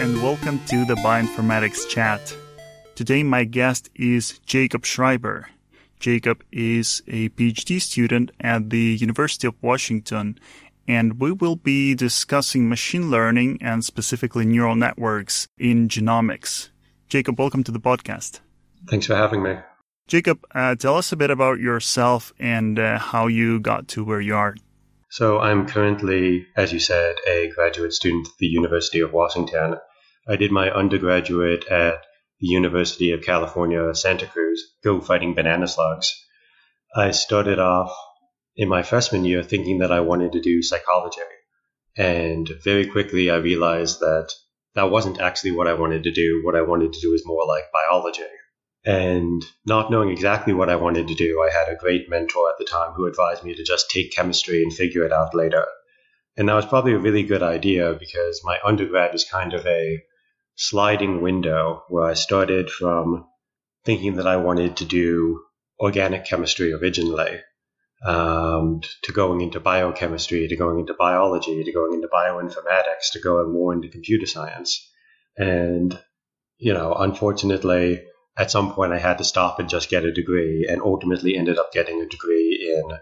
and welcome to the Bioinformatics Chat. Today my guest is Jacob Schreiber. Jacob is a PhD student at the University of Washington, and we will be discussing machine learning and specifically neural networks in genomics. Jacob, welcome to the podcast. Thanks for having me. Jacob, tell us a bit about yourself and how you got to where you are. So I'm currently, as you said, a graduate student at the University of Washington. I did my undergraduate at the University of California, Santa Cruz, go fighting banana slugs. I started off in my freshman year thinking that I wanted to do psychology. And very quickly, I realized that that wasn't actually what I wanted to do. What I wanted to do was more like biology. And not knowing exactly what I wanted to do, I had a great mentor at the time who advised me to just take chemistry and figure it out later. And that was probably a really good idea because my undergrad was kind of a sliding window where I started from thinking that I wanted to do organic chemistry originally, to going into biochemistry, to going into biology, to going into bioinformatics, to going more into computer science. And, you know, unfortunately, at some point, I had to stop and just get a degree, and ultimately ended up getting a degree in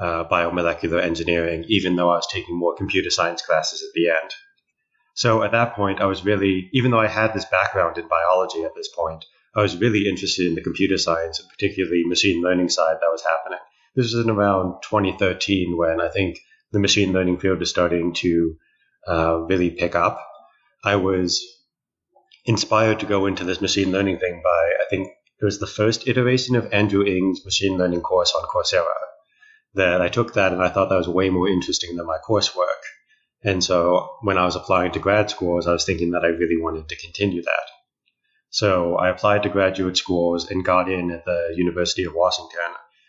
biomolecular engineering, even though I was taking more computer science classes at the end. So at that point, I was really, even though I had this background in biology at this point, I was really interested in the computer science and particularly machine learning side that was happening. This was in around 2013 when I think the machine learning field was starting to really pick up. I was inspired to go into this machine learning thing by, I think it was the first iteration of Andrew Ng's machine learning course on Coursera, that I took that and I thought that was way more interesting than my coursework. And so when I was applying to grad schools, I was thinking that I really wanted to continue that. So I applied to graduate schools and got in at the University of Washington.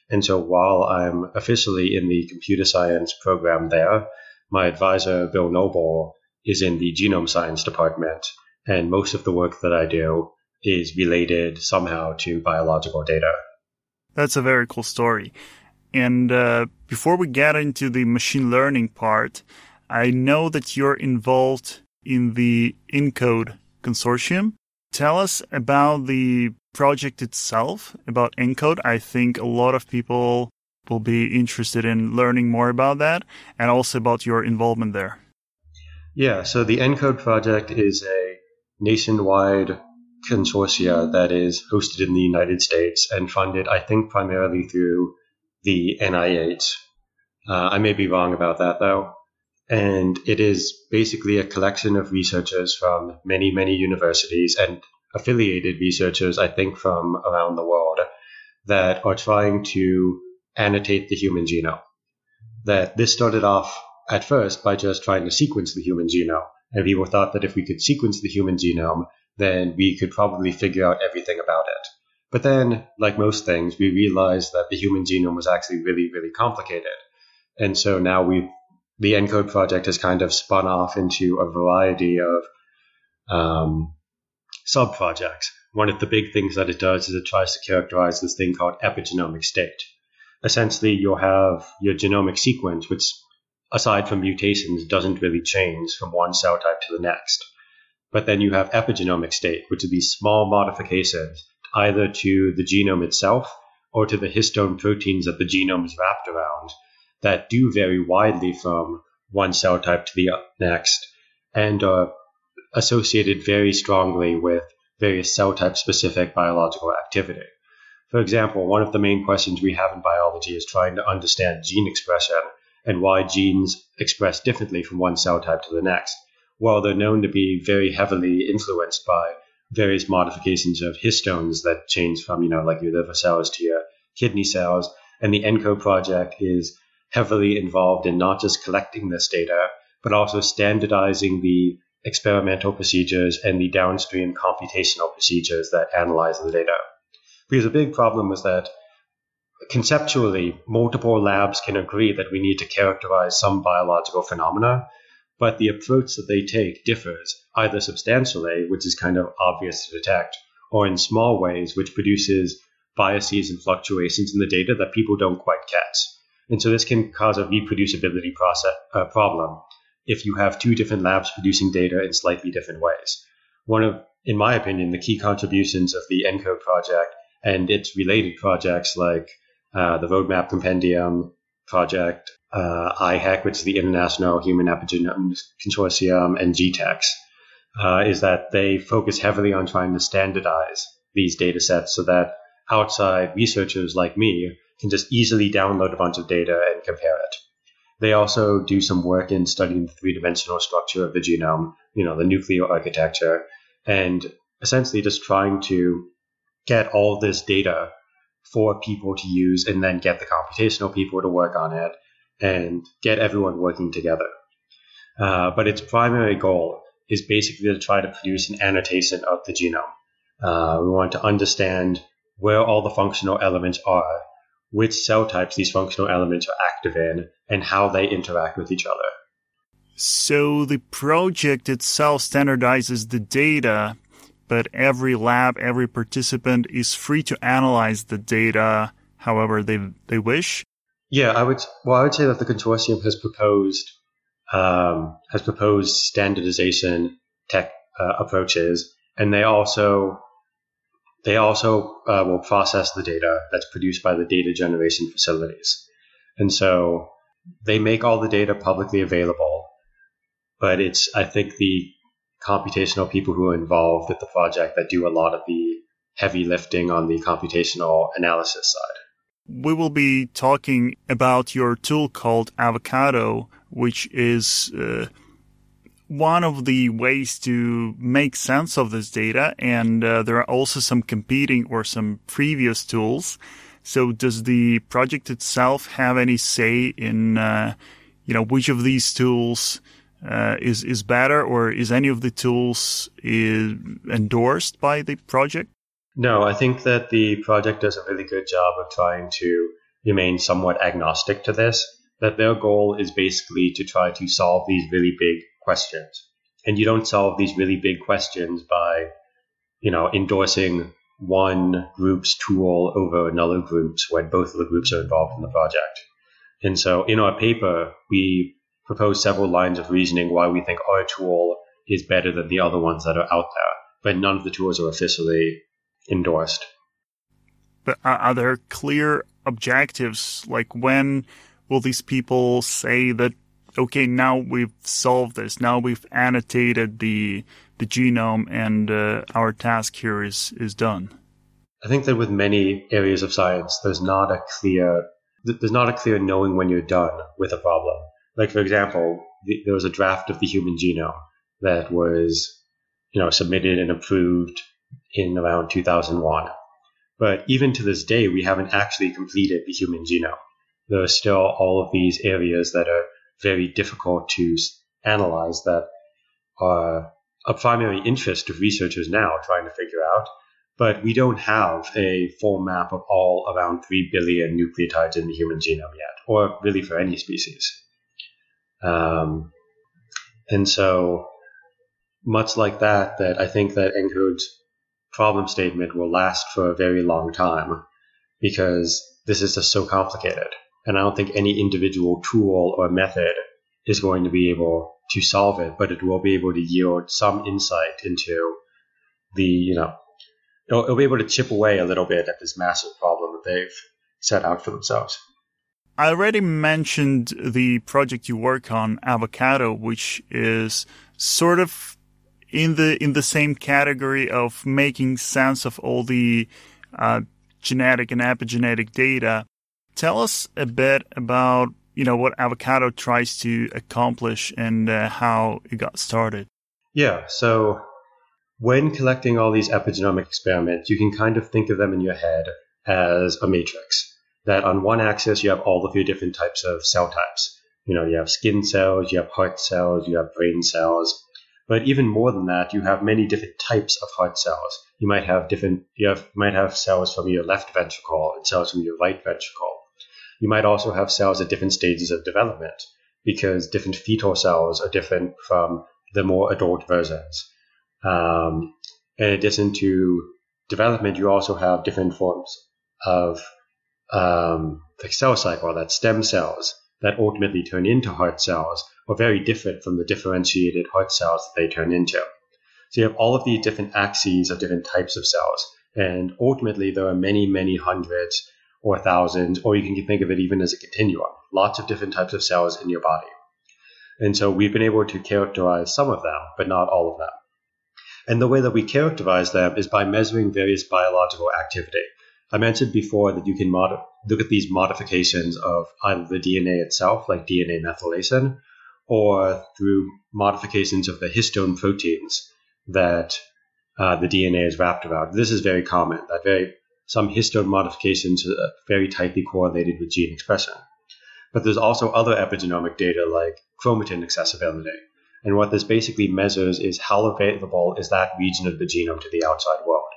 And so while I'm officially in the computer science program there, my advisor, Bill Noble, is in the genome science department. And most of the work that I do is related somehow to biological data. That's a very cool story. And before we get into the machine learning part, I know that you're involved in the ENCODE consortium. Tell us about the project itself, about ENCODE. I think a lot of people will be interested in learning more about that and also about your involvement there. Yeah, so the ENCODE project is a nationwide consortia that is hosted in the United States and funded, I think, primarily through the NIH. I may be wrong about that, though. And it is basically a collection of researchers from many, many universities and affiliated researchers, I think, from around the world that are trying to annotate the human genome. That this started off at first by just trying to sequence the human genome. And people thought that if we could sequence the human genome, then we could probably figure out everything about it. But then, like most things, we realized that the human genome was actually really, really complicated. And so now the ENCODE project has kind of spun off into a variety of sub-projects. One of the big things that it does is it tries to characterize this thing called epigenomic state. Essentially, you'll have your genomic sequence, which aside from mutations, doesn't really change from one cell type to the next. But then you have epigenomic state, which are these small modifications either to the genome itself or to the histone proteins that the genome is wrapped around that do vary widely from one cell type to the next and are associated very strongly with various cell type-specific biological activity. For example, one of the main questions we have in biology is trying to understand gene expression and why genes express differently from one cell type to the next. Well, they're known to be very heavily influenced by various modifications of histones that change from, like your liver cells to your kidney cells. And the ENCODE project is heavily involved in not just collecting this data, but also standardizing the experimental procedures and the downstream computational procedures that analyze the data. Because a big problem was that conceptually, multiple labs can agree that we need to characterize some biological phenomena, but the approach that they take differs either substantially, which is kind of obvious to detect, or in small ways, which produces biases and fluctuations in the data that people don't quite catch. And so this can cause a reproducibility problem if you have two different labs producing data in slightly different ways. one of, in my opinion, the key contributions of the ENCODE project and its related projects like the Roadmap Compendium project, IHEC, which is the International Human Epigenomics Consortium, and GTEx, is that they focus heavily on trying to standardize these data sets so that outside researchers like me can just easily download a bunch of data and compare it. They also do some work in studying the three-dimensional structure of the genome, you know, the nuclear architecture, and essentially just trying to get all this data for people to use and then get the computational people to work on it and get everyone working together. But its primary goal is basically to try to produce an annotation of the genome. We want to understand where all the functional elements are, which cell types these functional elements are active in, and how they interact with each other. So the project itself standardizes the data, but every lab, every participant is free to analyze the data however they wish? Yeah, I would say that the consortium has proposed standardization tech approaches, and they also will process the data that's produced by the data generation facilities. And so they make all the data publicly available, but it's, I think, the computational people who are involved with the project that do a lot of the heavy lifting on the computational analysis side. We will be talking about your tool called Avocado, which is one of the ways to make sense of this data. And there are also some competing or some previous tools. So does the project itself have any say in, which of these tools is better, or is any of the tools endorsed by the project? No, I think that the project does a really good job of trying to remain somewhat agnostic to this, that their goal is basically to try to solve these really big questions. And you don't solve these really big questions by, endorsing one group's tool over another group's when both of the groups are involved in the project. And so in our paper, we propose several lines of reasoning why we think our tool is better than the other ones that are out there, but none of the tools are officially endorsed. But are there clear objectives? Like, when will these people say that, okay, now we've solved this, now we've annotated the genome, and our task here is done? I think that with many areas of science, there's not a clear knowing when you're done with a problem. Like, for example, there was a draft of the human genome that was, submitted and approved in around 2001. But even to this day, we haven't actually completed the human genome. There are still all of these areas that are very difficult to analyze that are a primary interest of researchers now trying to figure out. But we don't have a full map of all around 3 billion nucleotides in the human genome yet, or really for any species. And so much like that I think that ENCODE's problem statement will last for a very long time, because this is just so complicated. And I don't think any individual tool or method is going to be able to solve it, but it will be able to yield some insight into the, it'll be able to chip away a little bit at this massive problem that they've set out for themselves. I already mentioned the project you work on, Avocado, which is sort of in the same category of making sense of all the genetic and epigenetic data. Tell us a bit about, what Avocado tries to accomplish and how it got started. Yeah, so when collecting all these epigenomic experiments, you can kind of think of them in your head as a matrix. That on one axis, you have all of your different types of cell types. You have skin cells, you have heart cells, you have brain cells. But even more than that, you have many different types of heart cells. You might have cells from your left ventricle and cells from your right ventricle. You might also have cells at different stages of development, because different fetal cells are different from the more adult versions. In addition to development, you also have different forms of the cell cycle, that stem cells that ultimately turn into heart cells, are very different from the differentiated heart cells that they turn into. So you have all of the different axes of different types of cells. And ultimately, there are many, many hundreds or thousands, or you can think of it even as a continuum, lots of different types of cells in your body. And so we've been able to characterize some of them, but not all of them. And the way that we characterize them is by measuring various biological activity. I mentioned before that you can look at these modifications of either the DNA itself, like DNA methylation, or through modifications of the histone proteins that the DNA is wrapped around. This is very common, that some histone modifications are very tightly correlated with gene expression. But there's also other epigenomic data like chromatin accessibility. And what this basically measures is how available is that region of the genome to the outside world.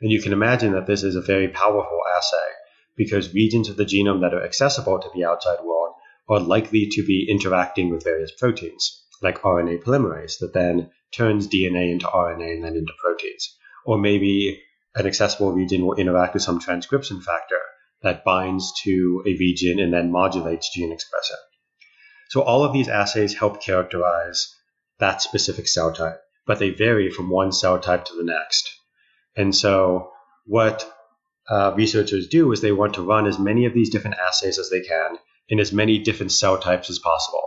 And you can imagine that this is a very powerful assay because regions of the genome that are accessible to the outside world are likely to be interacting with various proteins, like RNA polymerase that then turns DNA into RNA and then into proteins. Or maybe an accessible region will interact with some transcription factor that binds to a region and then modulates gene expression. So all of these assays help characterize that specific cell type, but they vary from one cell type to the next. And so what researchers do is they want to run as many of these different assays as they can in as many different cell types as possible.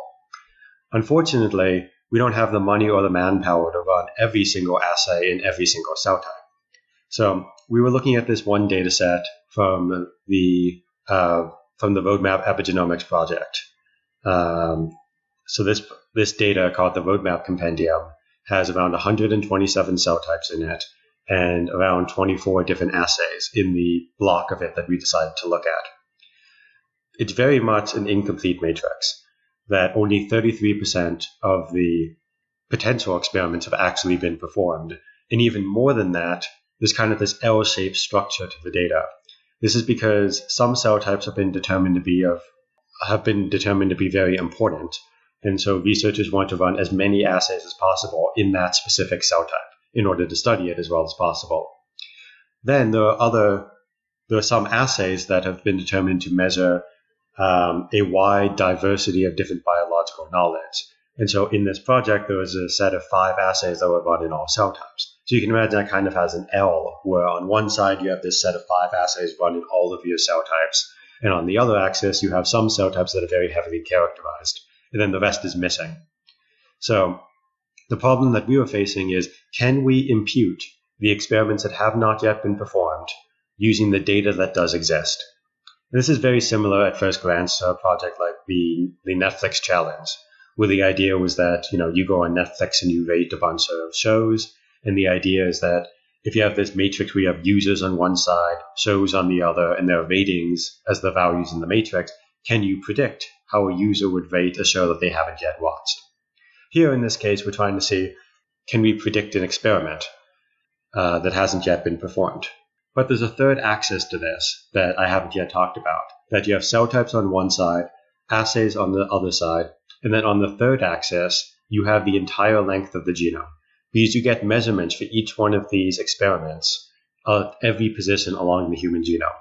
Unfortunately, we don't have the money or the manpower to run every single assay in every single cell type. So we were looking at this one data set from the Roadmap Epigenomics Project. So this data called the Roadmap Compendium has around 127 cell types in it and around 24 different assays in the block of it that we decided to look at. It's very much an incomplete matrix that only 33% of the potential experiments have actually been performed. And even more than that, there's kind of this L-shaped structure to the data. This is because some cell types have been determined to be very important. And so researchers want to run as many assays as possible in that specific cell type in order to study it as well as possible. Then there are some assays that have been determined to measure a wide diversity of different biological knowledge. And so in this project, there was a set of 5 assays that were run in all cell types. So you can imagine that kind of has an L, where on one side you have this set of 5 assays run in all of your cell types. And on the other axis, you have some cell types that are very heavily characterized, and then the rest is missing. So the problem that we were facing is, can we impute the experiments that have not yet been performed using the data that does exist? And this is very similar at first glance to a project like the Netflix challenge, where the idea was that, you go on Netflix and you rate a bunch of shows. And the idea is that if you have this matrix where you have users on one side, shows on the other, and their ratings as the values in the matrix, can you predict how a user would rate a show that they haven't yet watched? Here, in this case, we're trying to see, can we predict an experiment that hasn't yet been performed? But there's a third axis to this that I haven't yet talked about, that you have cell types on one side, assays on the other side, and then on the third axis, you have the entire length of the genome. Because you get measurements for each one of these experiments at every position along the human genome.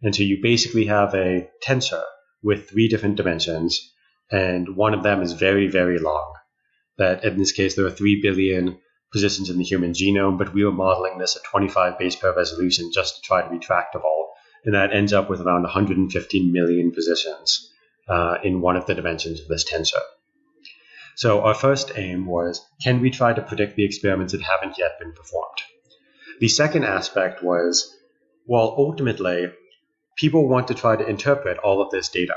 And so you basically have a tensor with 3 different dimensions, and one of them is very, very long. That in this case, there are 3 billion positions in the human genome, but we were modeling this at 25 base pair resolution just to try to be tractable. And that ends up with around 115 million positions in one of the dimensions of this tensor. So our first aim was, can we try to predict the experiments that haven't yet been performed? The second aspect was, well, ultimately, people want to try to interpret all of this data.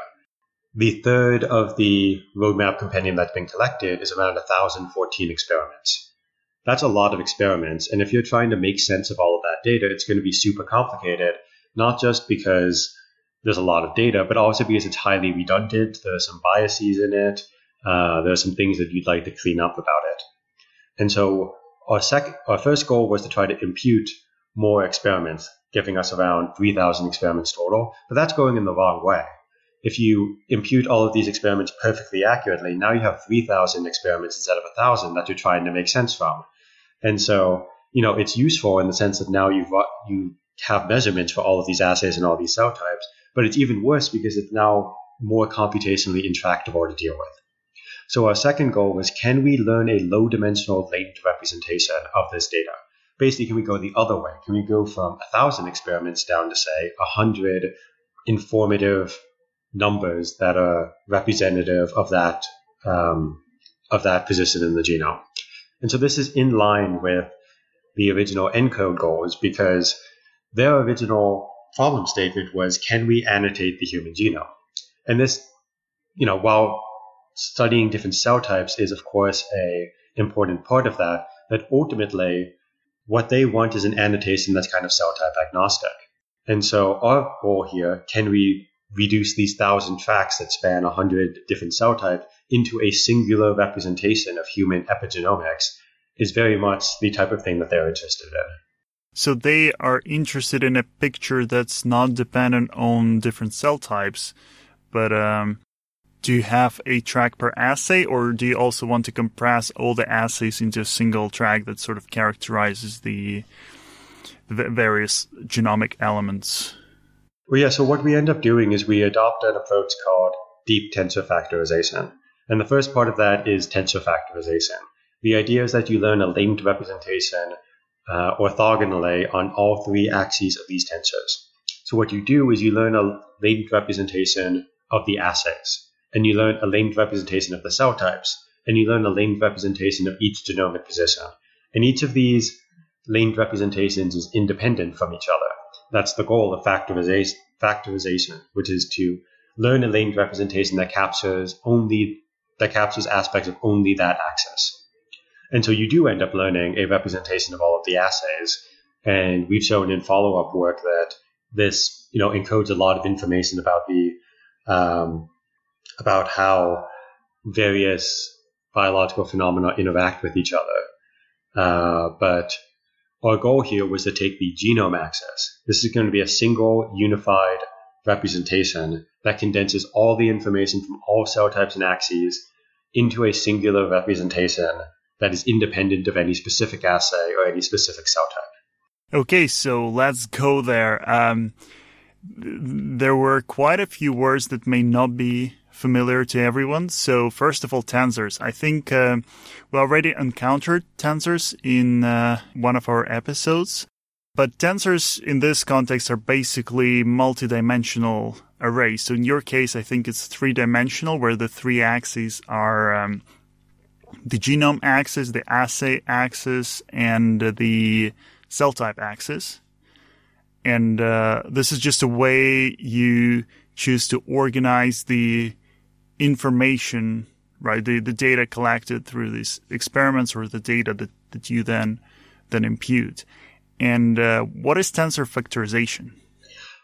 The third of the Roadmap Compendium that's been collected is around 1,014 experiments. That's a lot of experiments, and if you're trying to make sense of all of that data, it's going to be super complicated, not just because there's a lot of data, but also because it's highly redundant, there are some biases in it, there are some things that you'd like to clean up about it. And so our first goal was to try to impute more experiments, giving us around 3,000 experiments total. But that's going in the wrong way. If you impute all of these experiments perfectly accurately, now you have 3,000 experiments instead of 1,000 that you're trying to make sense from. And so, it's useful in the sense that now you have measurements for all of these assays and all these cell types. But it's even worse because it's now more computationally intractable to deal with. So our second goal was, can we learn a low-dimensional latent representation of this data? Basically, can we go the other way? Can we go from 1,000 experiments down to, say, 100 informative numbers that are representative of that position in the genome? And so this is in line with the original ENCODE goals, because their original problem statement was, can we annotate the human genome? And this, you know, while studying different cell types is, of course, an important part of that, but ultimately what they want is an annotation that's kind of cell type agnostic. And so our goal here, can we reduce these 1,000 tracks that span 100 different cell types into a singular representation of human epigenomics, is very much the type of thing that they're interested in. So they are interested in a picture that's not dependent on different cell types, but do you have a track per assay, or do you also want to compress all the assays into a single track that sort of characterizes the various genomic elements? Well, yeah, so what we end up doing is we adopt an approach called deep tensor factorization. And the first part of that is tensor factorization. The idea is that you learn a latent representation orthogonally on all three axes of these tensors. So what you do is you learn a latent representation of the assays, and you learn a latent representation of the cell types, and you learn a latent representation of each genomic position. And each of these latent representations is independent from each other. That's the goal of factorization, which is to learn a latent representation that captures aspects of only that axis. And so you do end up learning a representation of all of the assays. And we've shown in follow-up work that this, you know, encodes a lot of information about the about how various biological phenomena interact with each other. But our goal here was to take the genome axis. This is going to be a single unified representation that condenses all the information from all cell types and axes into a singular representation that is independent of any specific assay or any specific cell type. Okay, so let's go there. There were quite a few words that may not be familiar to everyone. So first of all, tensors. I think we already encountered tensors in one of our episodes. But tensors in this context are basically multidimensional arrays. So in your case, I think it's three-dimensional, where the three axes are the genome axis, the assay axis, and the cell type axis. And this is just a way you choose to organize the information, right? The data collected through these experiments, or the data that you then impute. And what is tensor factorization?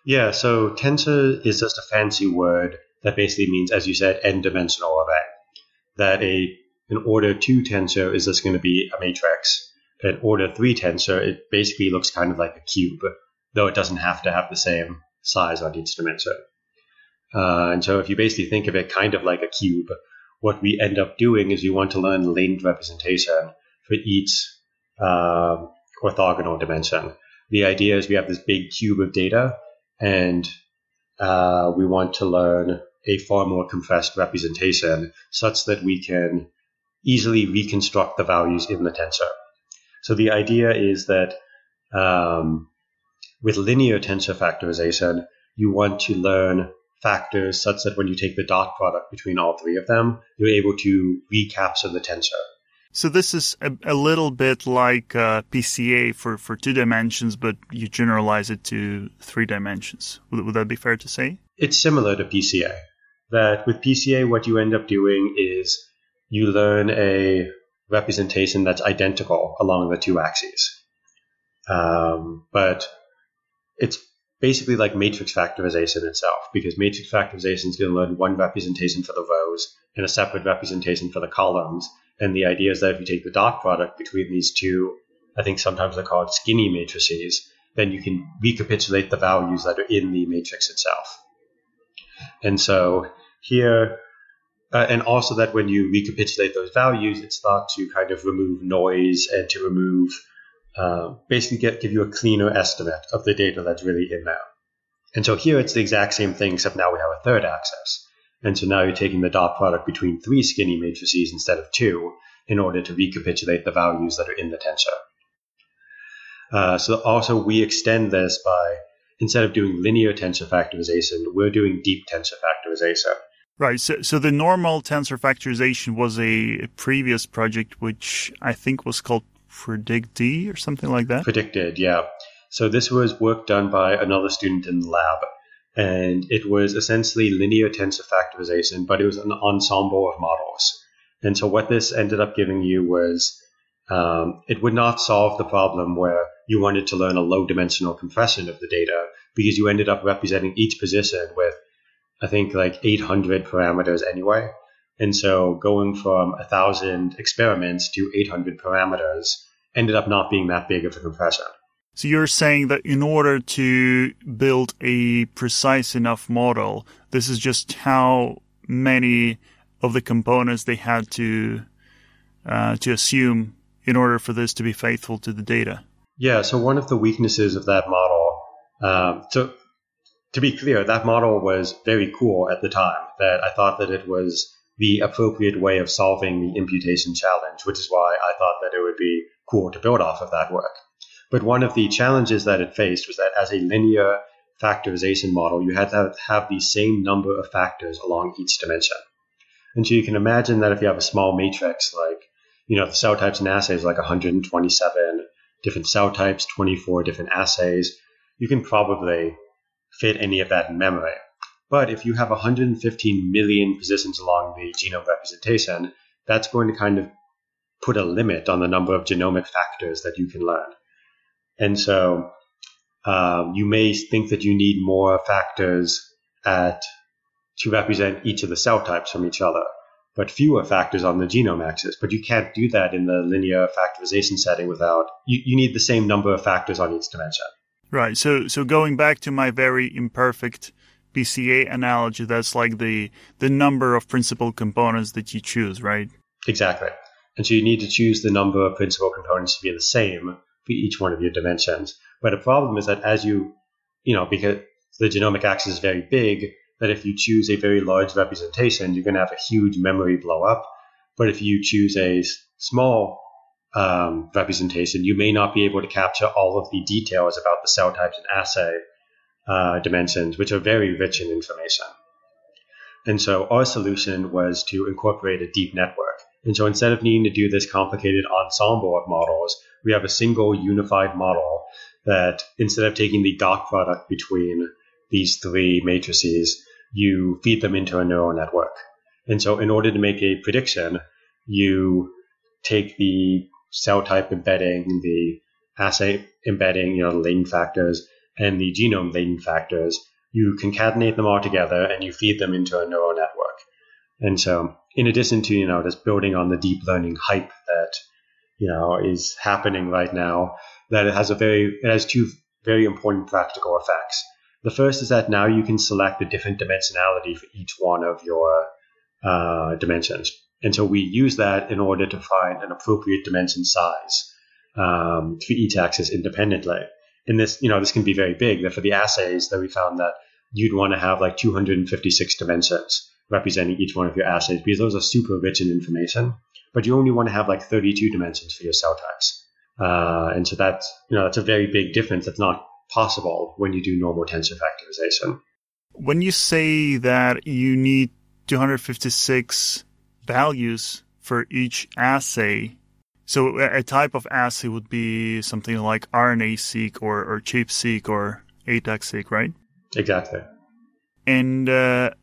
Yeah, so tensor is just a fancy word that basically means, as you said, n-dimensional array. That an order 2 tensor is just going to be a matrix. An order 3 tensor, it basically looks kind of like a cube, though it doesn't have to have the same size on each dimension. And so if you basically think of it kind of like a cube, what we end up doing is you want to learn latent representation for each orthogonal dimension. The idea is we have this big cube of data, and we want to learn a far more compressed representation such that we can easily reconstruct the values in the tensor. So the idea is that with linear tensor factorization, you want to learn factors such that when you take the dot product between all three of them, you're able to recapture the tensor. So this is a little bit like PCA for 2 dimensions, but you generalize it to 3 dimensions. Would that be fair to say? It's similar to PCA. That with PCA, what you end up doing is you learn a representation that's identical along the 2 axes. But it's basically like matrix factorization itself, because matrix factorization is going to learn one representation for the rows and a separate representation for the columns. And the idea is that if you take the dot product between these 2, I think sometimes they're called skinny matrices, then you can recapitulate the values that are in the matrix itself. And so here, and also that when you recapitulate those values, it's thought to kind of remove noise and to remove, basically give you a cleaner estimate of the data that's really in there. And so here it's the exact same thing, except now we have a 3rd axis. And so now you're taking the dot product between three skinny matrices instead of two in order to recapitulate the values that are in the tensor. So also we extend this by, instead of doing linear tensor factorization, we're doing deep tensor factorization. Right. So the normal tensor factorization was a previous project, which I think was called PredictD or something like that. Predicted, yeah. So this was work done by another student in the lab, and it was essentially linear tensor factorization, but it was an ensemble of models. And so what this ended up giving you was it would not solve the problem where you wanted to learn a low-dimensional compression of the data, because you ended up representing each position with, I think, like 800 parameters anyway. And so going from 1,000 experiments to 800 parameters ended up not being that big of a compression. So you're saying that in order to build a precise enough model, this is just how many of the components they had to assume in order for this to be faithful to the data. Yeah, so one of the weaknesses of that model, to be clear, that model was very cool at the time, that I thought that it was the appropriate way of solving the imputation challenge, which is why I thought that it would be cool to build off of that work. But one of the challenges that it faced was that as a linear factorization model, you had to have the same number of factors along each dimension. And so you can imagine that if you have a small matrix, like, you know, the cell types and assays, like 127 different cell types, 24 different assays, you can probably fit any of that in memory. But if you have 115 million positions along the genome representation, that's going to kind of put a limit on the number of genomic factors that you can learn. And so you may think that you need more factors to represent each of the cell types from each other, but fewer factors on the genome axis. But you can't do that in the linear factorization setting without, you need the same number of factors on each dimension. Right. So going back to my very imperfect PCA analogy, that's like the number of principal components that you choose, right? Exactly. And so you need to choose the number of principal components to be the same for each one of your dimensions. But the problem is that as you know, because the genomic axis is very big, that if you choose a very large representation, you're going to have a huge memory blow up. But if you choose a small representation, you may not be able to capture all of the details about the cell types and assay dimensions, which are very rich in information. And so our solution was to incorporate a deep network. And so instead of needing to do this complicated ensemble of models, we have a single unified model that instead of taking the dot product between these three matrices, you feed them into a neural network. And so in order to make a prediction, you take the cell type embedding, the assay embedding, you know, the latent factors, and the genome latent factors. You concatenate them all together and you feed them into a neural network. And so in addition to, you know, just building on the deep learning hype that, you know, is happening right now, that it has two very important practical effects. The first is that now you can select a different dimensionality for each one of your dimensions. And so we use that in order to find an appropriate dimension size for each axis independently. And this, you know, this can be very big. For the assays that we found that you'd want to have like 256 dimensions representing each one of your assays, because those are super rich in information. But you only want to have like 32 dimensions for your cell types. And so that's, you know, that's a very big difference. That's not possible when you do normal tensor factorization. When you say that you need 256 values for each assay, so a type of assay would be something like RNA-seq or ChIP-seq or ATAC-seq, right? Exactly. And the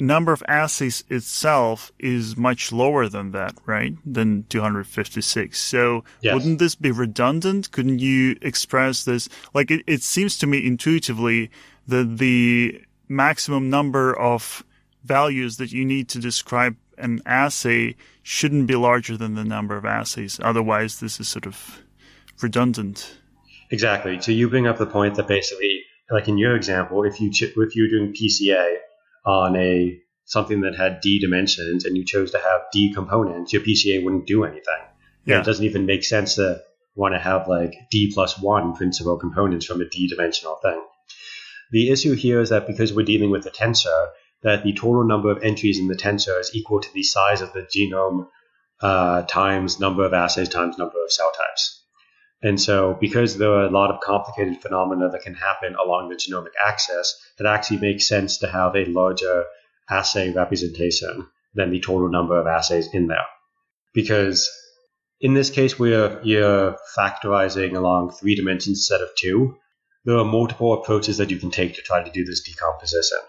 number of assays itself is much lower than that, right? Than 256. So yes. Wouldn't this be redundant? Couldn't you express this? Like it seems to me intuitively that the maximum number of values that you need to describe an assay shouldn't be larger than the number of assays. Otherwise, this is sort of redundant. Exactly. So you bring up the point that basically, like in your example, if you're doing PCA, on something that had D dimensions and you chose to have D components, your PCA wouldn't do anything. Yeah. It doesn't even make sense to want to have like D+1 principal components from a D dimensional thing. The issue here is that because we're dealing with a tensor, that the total number of entries in the tensor is equal to the size of the genome times number of assays times number of cell types. And so because there are a lot of complicated phenomena that can happen along the genomic axis, it actually makes sense to have a larger assay representation than the total number of assays in there. Because in this case, you're factorizing along three dimensions instead of two. There are multiple approaches that you can take to try to do this decomposition.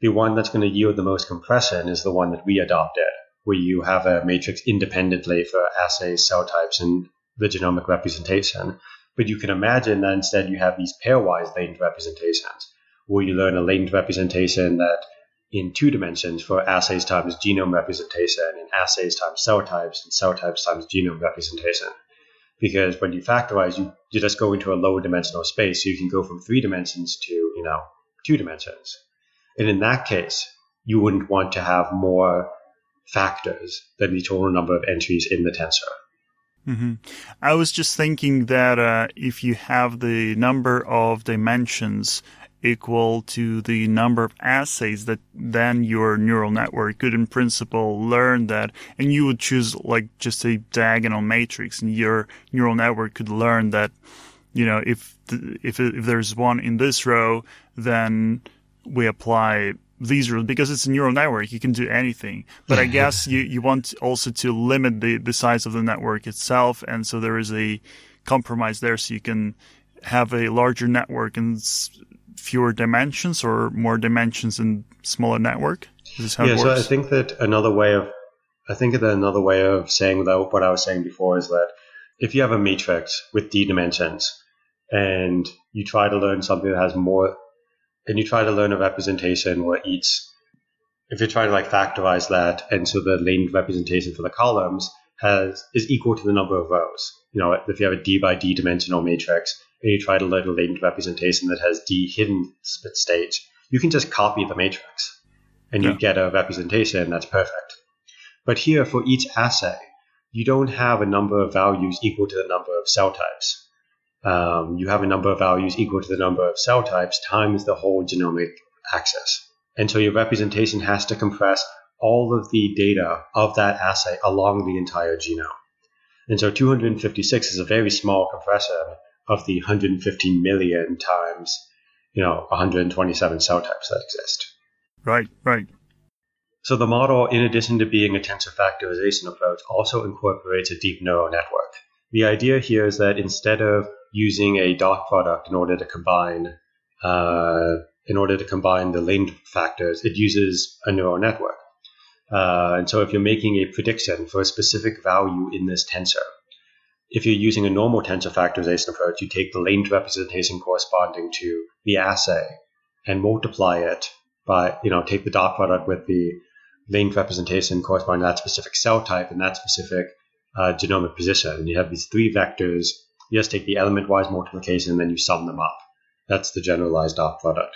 The one that's going to yield the most compression is the one that we adopted, where you have a matrix independently for assays, cell types, and the genomic representation. But you can imagine that instead you have these pairwise latent representations, where you learn a latent representation that in two dimensions for assays times genome representation and assays times cell types and cell types times genome representation. Because when you factorize, you just go into a lower dimensional space, so you can go from three dimensions to, two dimensions. And in that case, you wouldn't want to have more factors than the total number of entries in the tensor. Mm-hmm. I was just thinking that if you have the number of dimensions equal to the number of assays, that then your neural network could in principle learn that, and you would choose like just a diagonal matrix, and your neural network could learn that, if there's one in this row, then we apply these rules, because it's a neural network, you can do anything. But I guess you want also to limit the size of the network itself, and so there is a compromise there, so you can have a larger network and fewer dimensions, or more dimensions and smaller network? Is this how it works? So I think that another way of saying that, what I was saying before, is that if you have a matrix with d dimensions and you try to learn something that has more, and you try to learn a representation where each, if you're trying to factorize that, and so the latent representation for the columns is equal to the number of rows. If you have a d by d dimensional matrix, and you try to learn a latent representation that has d hidden states, you can just copy the matrix, and you get a representation that's perfect. But here, for each assay, you don't have a number of values equal to the number of cell types. You have a number of values equal to the number of cell types times the whole genomic axis. And so your representation has to compress all of the data of that assay along the entire genome. And so 256 is a very small compression of the 115 million times, 127 cell types that exist. Right. So the model, in addition to being a tensor factorization approach, also incorporates a deep neural network. The idea here is that instead of using a dot product in order to combine the latent factors, it uses a neural network. And so if you're making a prediction for a specific value in this tensor, if you're using a normal tensor factorization approach, you take the latent representation corresponding to the assay and multiply it by, take the dot product with the latent representation corresponding to that specific cell type and that specific genomic position. And you have these three vectors. You just take the element-wise multiplication and then you sum them up. That's the generalized dot product.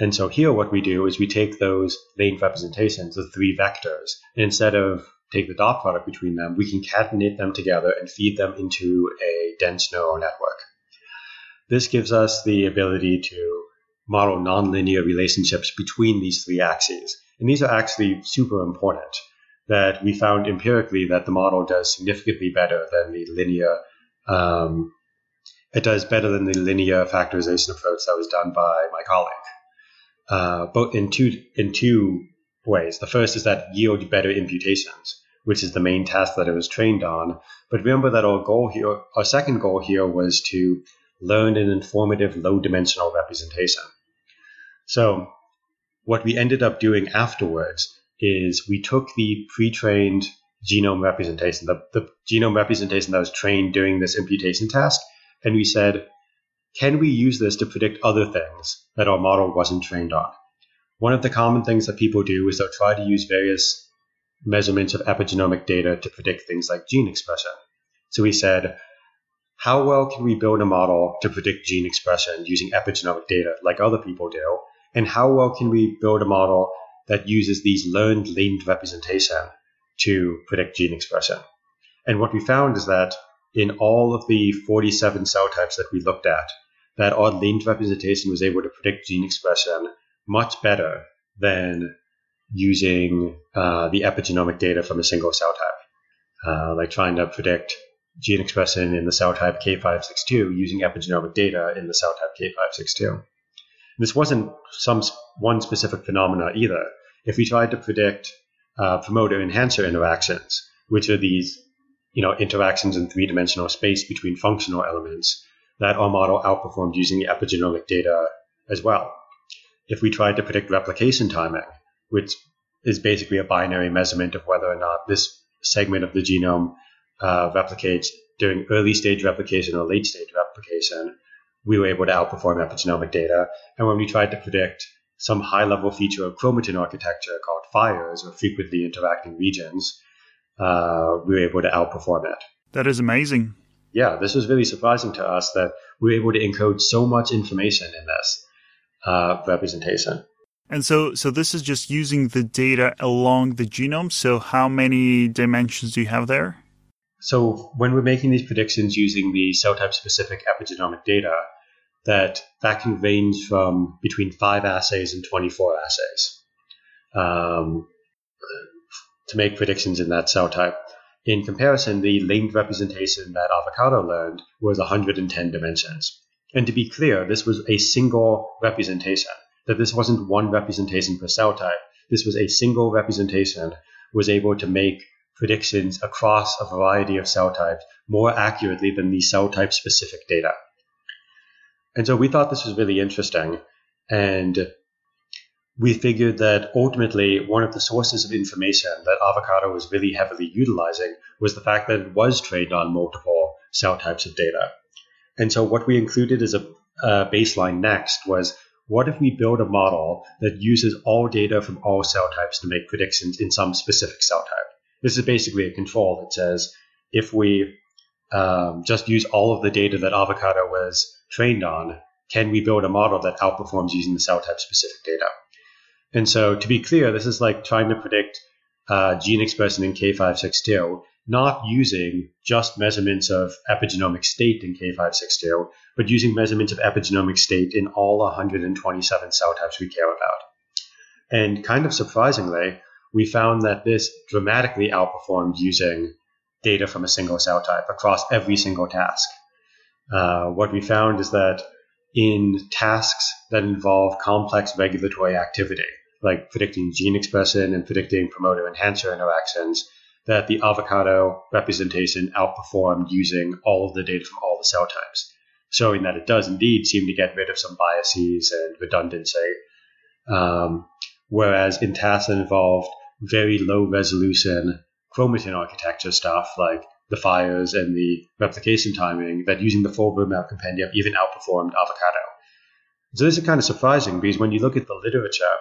And so here what we do is we take those latent representations, the three vectors, and instead of take the dot product between them, we concatenate them together and feed them into a dense neural network. This gives us the ability to model nonlinear relationships between these three axes. And these are actually super important, that we found empirically that the model does significantly better than the linear. It does better than the linear factorization approach that was done by my colleague. But in two ways. The first is that yield better imputations, which is the main task that it was trained on. But remember that our second goal here was to learn an informative low-dimensional representation. So what we ended up doing afterwards is we took the pre-trained genome representation, the genome representation that was trained during this imputation task, and we said, can we use this to predict other things that our model wasn't trained on? One of the common things that people do is they'll try to use various measurements of epigenomic data to predict things like gene expression. So we said, how well can we build a model to predict gene expression using epigenomic data like other people do? And how well can we build a model that uses these learned latent representation to predict gene expression? And what we found is that in all of the 47 cell types that we looked at, that our latent representation was able to predict gene expression much better than using the epigenomic data from a single cell type, like trying to predict gene expression in the cell type K562 using epigenomic data in the cell type K562. This wasn't one specific phenomena either. If we tried to predict promoter-enhancer interactions, which are these, interactions in three-dimensional space between functional elements, that our model outperformed using the epigenomic data as well. If we tried to predict replication timing, which is basically a binary measurement of whether or not this segment of the genome replicates during early-stage replication or late-stage replication, we were able to outperform epigenomic data. And when we tried to predict some high-level feature of chromatin architecture called fires or frequently interacting regions, we were able to outperform it. That is amazing. Yeah, this was really surprising to us that we were able to encode so much information in this representation. And so this is just using the data along the genome. So how many dimensions do you have there? So when we're making these predictions using the cell type-specific epigenomic data, that can range from between 5 assays and 24 assays to make predictions in that cell type. In comparison, the linked representation that Avocado learned was 110 dimensions. And to be clear, this was a single representation, that this wasn't one representation per cell type. This was a single representation, was able to make predictions across a variety of cell types more accurately than the cell type-specific data. And so we thought this was really interesting, and we figured that ultimately one of the sources of information that Avocado was really heavily utilizing was the fact that it was trained on multiple cell types of data. And so what we included as a baseline next was, what if we build a model that uses all data from all cell types to make predictions in some specific cell type? This is basically a control that says, if we just use all of the data that Avocado was trained on, can we build a model that outperforms using the cell type specific data? And so, to be clear, this is like trying to predict gene expression in K562, not using just measurements of epigenomic state in K562, but using measurements of epigenomic state in all 127 cell types we care about. And kind of surprisingly, we found that this dramatically outperformed using data from a single cell type across every single task. What we found is that in tasks that involve complex regulatory activity, like predicting gene expression and predicting promoter-enhancer interactions, that the Avocado representation outperformed using all of the data from all the cell types, showing that it does indeed seem to get rid of some biases and redundancy, whereas in tasks that involved very low-resolution chromatin architecture stuff, like the fires and the replication timing, that using the full Roadmap Compendium even outperformed Avocado. So this is kind of surprising, because when you look at the literature,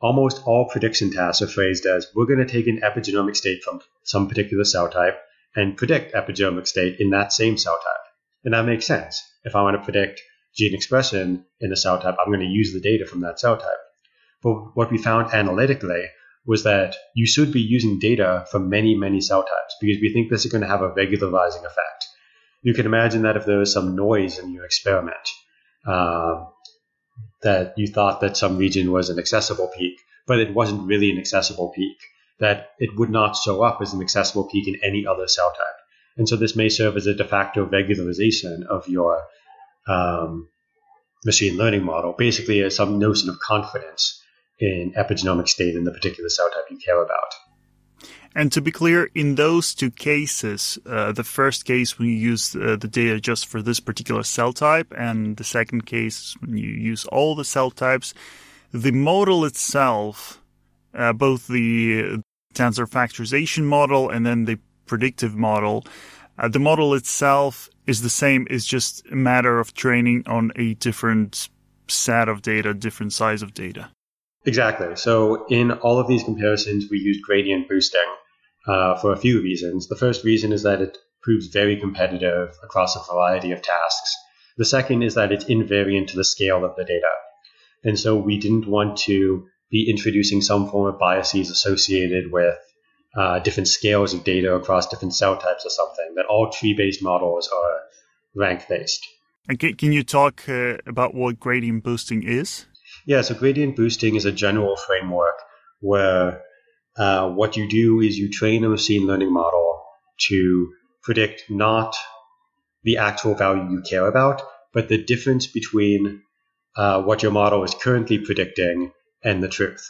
almost all prediction tasks are phrased as, we're going to take an epigenomic state from some particular cell type and predict epigenomic state in that same cell type. And that makes sense. If I want to predict gene expression in a cell type, I'm going to use the data from that cell type. But what we found analytically was that you should be using data from many, many cell types, because we think this is going to have a regularizing effect. You can imagine that if there was some noise in your experiment, that you thought that some region was an accessible peak, but it wasn't really an accessible peak, that it would not show up as an accessible peak in any other cell type. And so this may serve as a de facto regularization of your machine learning model, basically as some notion of confidence in epigenomic state in the particular cell type you care about. And to be clear, in those two cases, the first case when you use the data just for this particular cell type, and the second case when you use all the cell types, the model itself, both the tensor factorization model and then the predictive model, the model itself is the same. It's just a matter of training on a different set of data, different size of data. Exactly. So in all of these comparisons, we used gradient boosting for a few reasons. The first reason is that it proves very competitive across a variety of tasks. The second is that it's invariant to the scale of the data. And so we didn't want to be introducing some form of biases associated with different scales of data across different cell types or something, that all tree-based models are rank-based. And can you talk about what gradient boosting is? Yeah, so gradient boosting is a general framework where what you do is you train a machine learning model to predict not the actual value you care about, but the difference between what your model is currently predicting and the truth.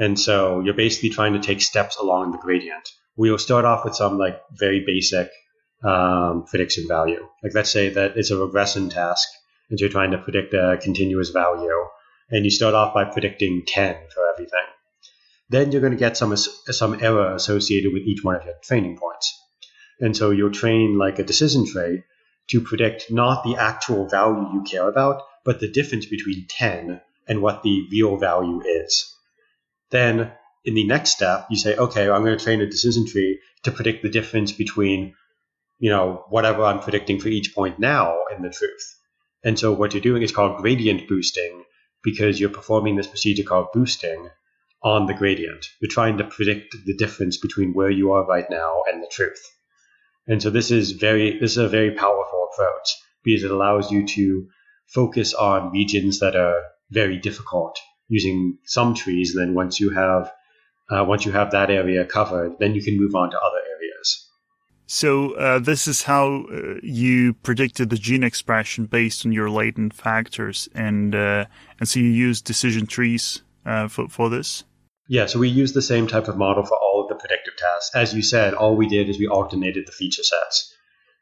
And so you're basically trying to take steps along the gradient. We'll start off with some like very basic prediction value. Like let's say that it's a regression task and you're trying to predict a continuous value, and you start off by predicting 10 for everything. Then you're going to get some error associated with each one of your training points. And so you'll train like a decision tree to predict not the actual value you care about, but the difference between 10 and what the real value is. Then in the next step, you say, okay, I'm going to train a decision tree to predict the difference between, you know, whatever I'm predicting for each point now and the truth. And so what you're doing is called gradient boosting, because you're performing this procedure called boosting on the gradient. You're trying to predict the difference between where you are right now and the truth. And so this is a very powerful approach, because it allows you to focus on regions that are very difficult using some trees. And then once you have that area covered, then you can move on to other areas. So this is how you predicted the gene expression based on your latent factors, and so you use decision trees for this? Yeah, so we use the same type of model for all of the predictive tasks. As you said, all we did is we alternated the feature sets,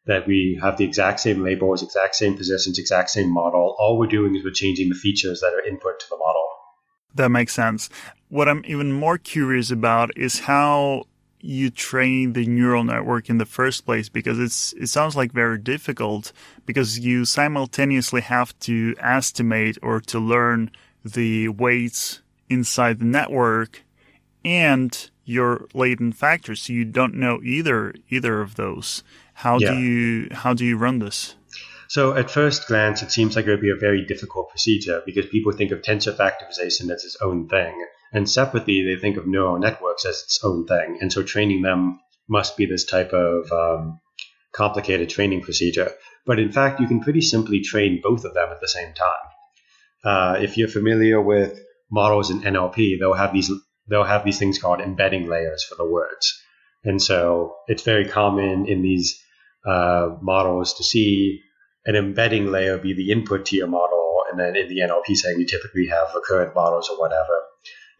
that we have the exact same labels, exact same positions, exact same model. All we're doing is we're changing the features that are input to the model. That makes sense. What I'm even more curious about is how you train the neural network in the first place, because it sounds like very difficult, because you simultaneously have to estimate or to learn the weights inside the network and your latent factors. So you don't know either of those. How do you run this? So at first glance, it seems like it would be a very difficult procedure, because people think of tensor factorization as its own thing. And separately, they think of neural networks as its own thing. And so training them must be this type of complicated training procedure. But in fact, you can pretty simply train both of them at the same time. If you're familiar with models in NLP, they'll have these things called embedding layers for the words. And so it's very common in these models to see an embedding layer be the input to your model, and then in the NLP setting, you typically have recurrent models or whatever.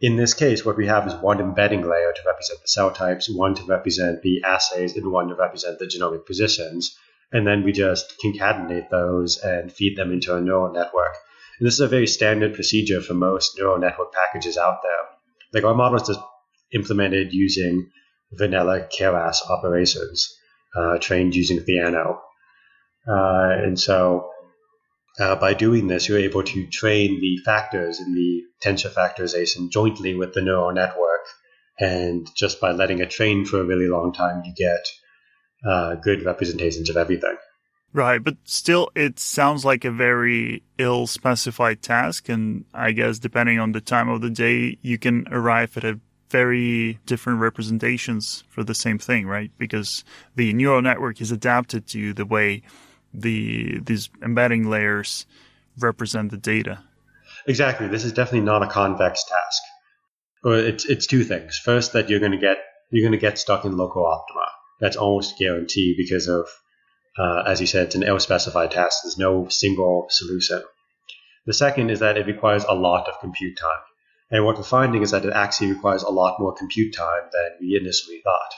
In this case, what we have is one embedding layer to represent the cell types, one to represent the assays, and one to represent the genomic positions. And then we just concatenate those and feed them into a neural network. And this is a very standard procedure for most neural network packages out there. Like our model is just implemented using vanilla Keras operations, trained using Theano. And so by doing this, you're able to train the factors in the tensor factorization jointly with the neural network. And just by letting it train for a really long time, you get good representations of everything. Right, but still, it sounds like a very ill-specified task. And I guess depending on the time of the day, you can arrive at a very different representations for the same thing, right? Because the neural network is adapted to the way these embedding layers represent the data. Exactly. This is definitely not a convex task. Well, it's two things. First, that you're going to get stuck in local optima. That's almost guaranteed because of, as you said, it's an ill-specified task. There's no single solution. The second is that it requires a lot of compute time. And what we're finding is that it actually requires a lot more compute time than we initially thought.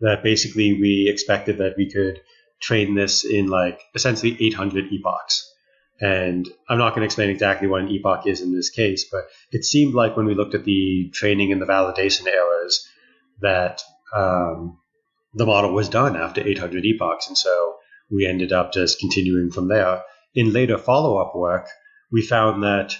That basically we expected that we could train this in like essentially 800 epochs. And I'm not going to explain exactly what an epoch is in this case, but it seemed like when we looked at the training and the validation errors that the model was done after 800 epochs. And so we ended up just continuing from there. In later follow-up work, we found that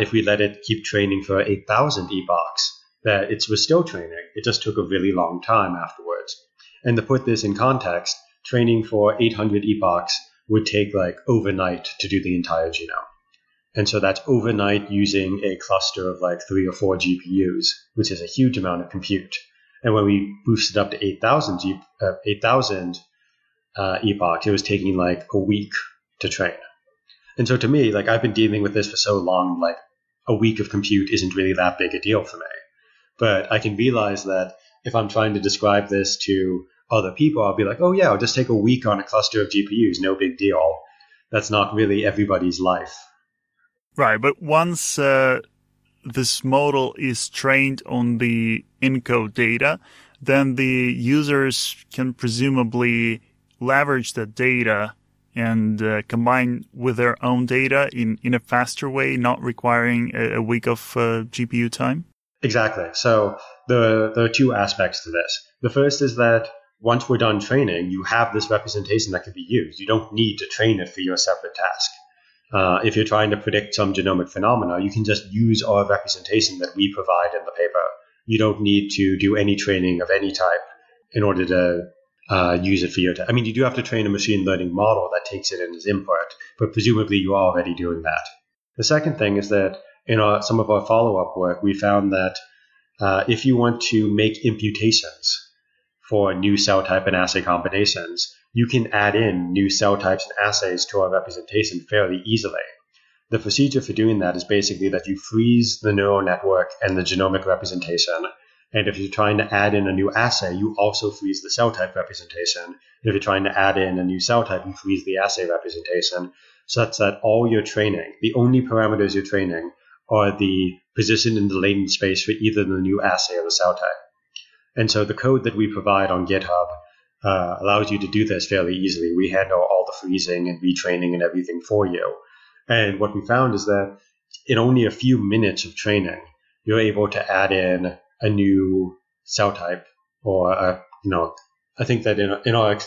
if we let it keep training for 8,000 epochs, that it was still training. It just took a really long time afterwards. And to put this in context, training for 800 epochs would take like overnight to do the entire genome. And so that's overnight using a cluster of like 3 or 4 GPUs, which is a huge amount of compute. And when we boosted up to 8,000 epochs, it was taking like a week to train. And so to me, like I've been dealing with this for so long, like a week of compute isn't really that big a deal for me. But I can realize that if I'm trying to describe this to other people, I'll be like, oh yeah, I'll just take a week on a cluster of GPUs, no big deal. That's not really everybody's life. Right, but once this model is trained on the ENCODE data, then the users can presumably leverage that data and combine with their own data in a faster way, not requiring a week of GPU time? Exactly. So there are two aspects to this. The first is that once we're done training, you have this representation that can be used. You don't need to train it for your separate task. If you're trying to predict some genomic phenomena, you can just use our representation that we provide in the paper. You don't need to do any training of any type in order to use it for your I mean, you do have to train a machine learning model that takes it in as input, but presumably you are already doing that. The second thing is that in some of our follow-up work, we found that if you want to make imputations for new cell type and assay combinations, you can add in new cell types and assays to our representation fairly easily. The procedure for doing that is basically that you freeze the neural network and the genomic representation. And if you're trying to add in a new assay, you also freeze the cell type representation. If you're trying to add in a new cell type, you freeze the assay representation, such that all your training, the only parameters you're training, are the position in the latent space for either the new assay or the cell type. And so the code that we provide on GitHub allows you to do this fairly easily. We handle all the freezing and retraining and everything for you. And what we found is that in only a few minutes of training, you're able to add in a new cell type, or I think that in our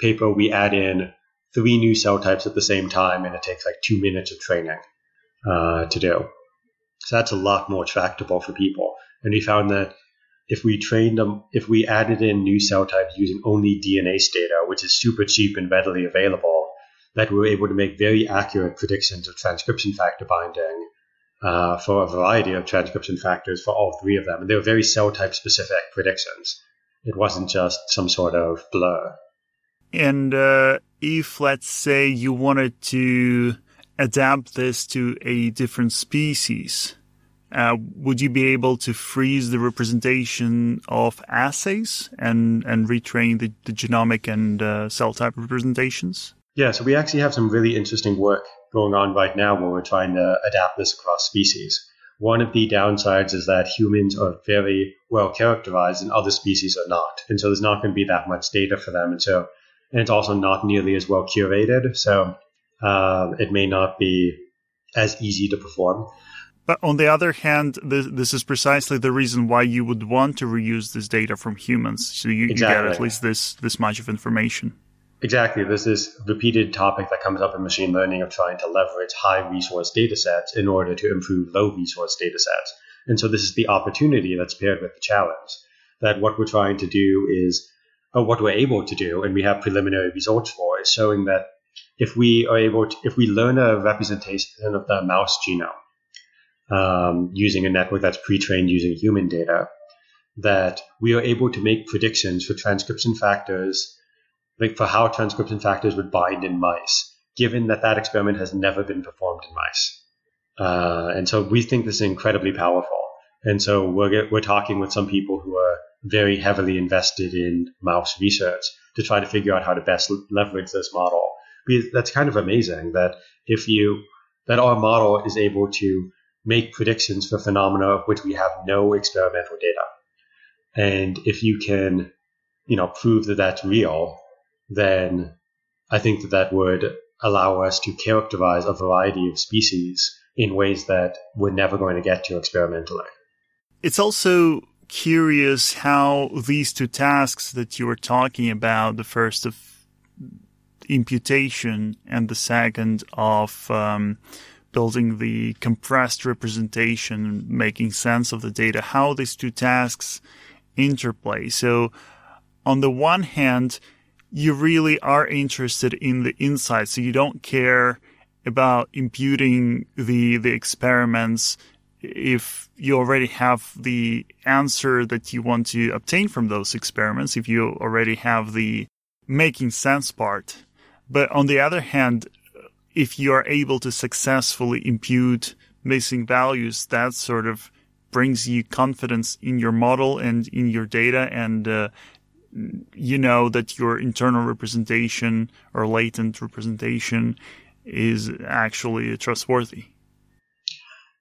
paper we add in 3 new cell types at the same time, and it takes like 2 minutes of training to do. So that's a lot more tractable for people. And we found that if we added in new cell types using only DNase data, which is super cheap and readily available, that we were able to make very accurate predictions of transcription factor binding for a variety of transcription factors for all 3 of them. And they were very cell type specific predictions. It wasn't just some sort of blur. And if, let's say, you wanted to adapt this to a different species, would you be able to freeze the representation of assays and retrain the genomic and cell type representations? Yeah, so we actually have some really interesting work going on right now where we're trying to adapt this across species. One of the downsides is that humans are very well characterized and other species are not. And so there's not going to be that much data for them. And it's also not nearly as well curated. So it may not be as easy to perform. But on the other hand, this is precisely the reason why you would want to reuse this data from humans. So you get at least this much of information. Exactly. There's this repeated topic that comes up in machine learning of trying to leverage high resource data sets in order to improve low resource data sets. And so this is the opportunity that's paired with the challenge, that what we're trying to do is, or what we're able to do, and we have preliminary results for, is showing that if we learn a representation of the mouse genome using a network that's pre-trained using human data, that we are able to make predictions for transcription factors, like for how transcription factors would bind in mice, given that experiment has never been performed in mice. And so we think this is incredibly powerful. And so we're talking with some people who are very heavily invested in mouse research to try to figure out how to best leverage this model. Because that's kind of amazing that that our model is able to make predictions for phenomena of which we have no experimental data. And if you can, prove that that's real, then I think that would allow us to characterize a variety of species in ways that we're never going to get to experimentally. It's also curious how these 2 tasks that you were talking about, the first of imputation and the second of building the compressed representation, making sense of the data, how these 2 tasks interplay. So on the one hand, you really are interested in the insights. So you don't care about imputing the experiments if you already have the answer that you want to obtain from those experiments, if you already have the making sense part. But on the other hand, if you are able to successfully impute missing values, that sort of brings you confidence in your model and in your data, and you know that your internal representation or latent representation is actually trustworthy.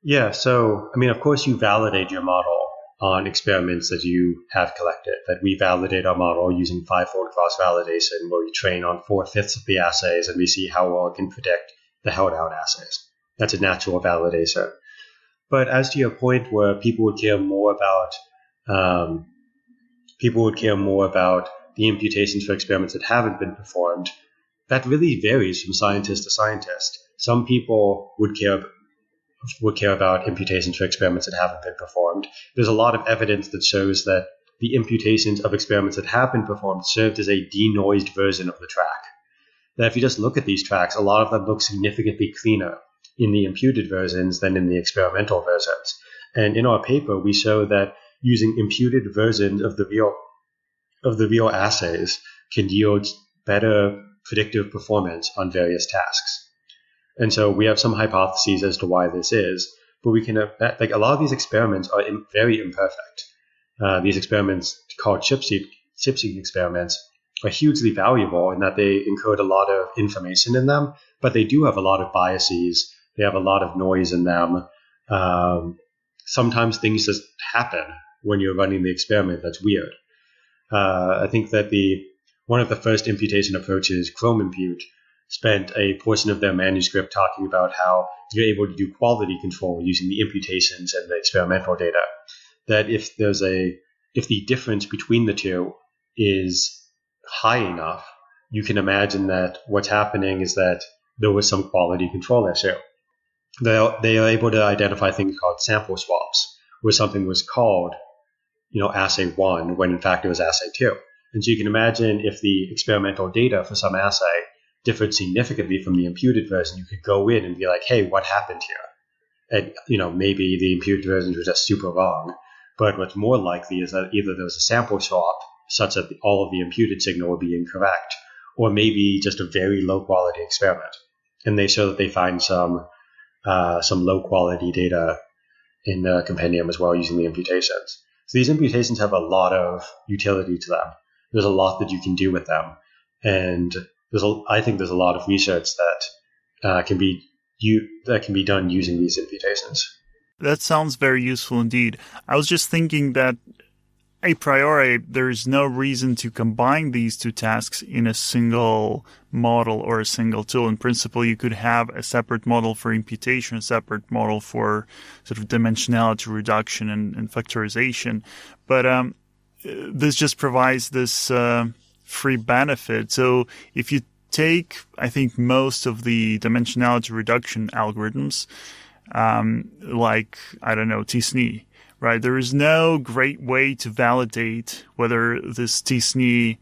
Yeah. So, I mean, of course, you validate your model on experiments that you have collected, that we validate our model using 5-fold cross-validation, where we train on 4/5 of the assays and we see how well it can predict the held-out assays. That's a natural validation. But as to your point where people would care more about the imputations for experiments that haven't been performed, that really varies from scientist to scientist. Some people would care about imputations for experiments that haven't been performed. There's a lot of evidence that shows that the imputations of experiments that have been performed served as a denoised version of the track. Now, if you just look at these tracks, a lot of them look significantly cleaner in the imputed versions than in the experimental versions. And in our paper, we show that using imputed versions of the real assays can yield better predictive performance on various tasks. And so we have some hypotheses as to why this is, but we can, like, a lot of these experiments are very imperfect. These experiments called ChIP-seq experiments are hugely valuable in that they encode a lot of information in them, but they do have a lot of biases. They have a lot of noise in them. Sometimes things just happen when you're running the experiment. That's weird. I think that one of the first imputation approaches, ChromImpute, spent a portion of their manuscript talking about how you're able to do quality control using the imputations and the experimental data. That if the difference between the two is high enough, you can imagine that what's happening is that there was some quality control issue. They are able to identify things called sample swaps, where something was called, assay 1 when in fact it was assay 2. And so you can imagine if the experimental data for some assay differed significantly from the imputed version, you could go in and be like, hey, what happened here? And, maybe the imputed version was just super wrong. But what's more likely is that either there was a sample swap such that all of the imputed signal would be incorrect, or maybe just a very low quality experiment. And they show that they find some low quality data in the compendium as well using the imputations. So these imputations have a lot of utility to them. There's a lot that you can do with them. And I think there's a lot of research that can be done using these imputations. That sounds very useful indeed. I was just thinking that a priori, there is no reason to combine these two tasks in a single model or a single tool. In principle, you could have a separate model for imputation, a separate model for sort of dimensionality reduction and factorization. But this just provides this free benefit. So if you take, I think, most of the dimensionality reduction algorithms, like, I don't know, T-SNE, right? There is no great way to validate whether this T-SNE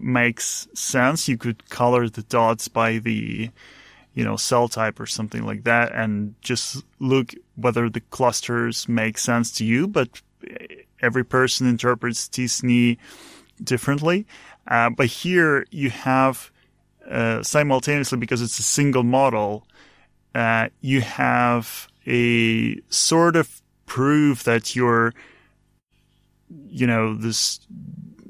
makes sense. You could color the dots by the, cell type or something like that, and just look whether the clusters make sense to you. But every person interprets T-SNE differently. But here you have simultaneously, because it's a single model, you have a sort of proof that your, this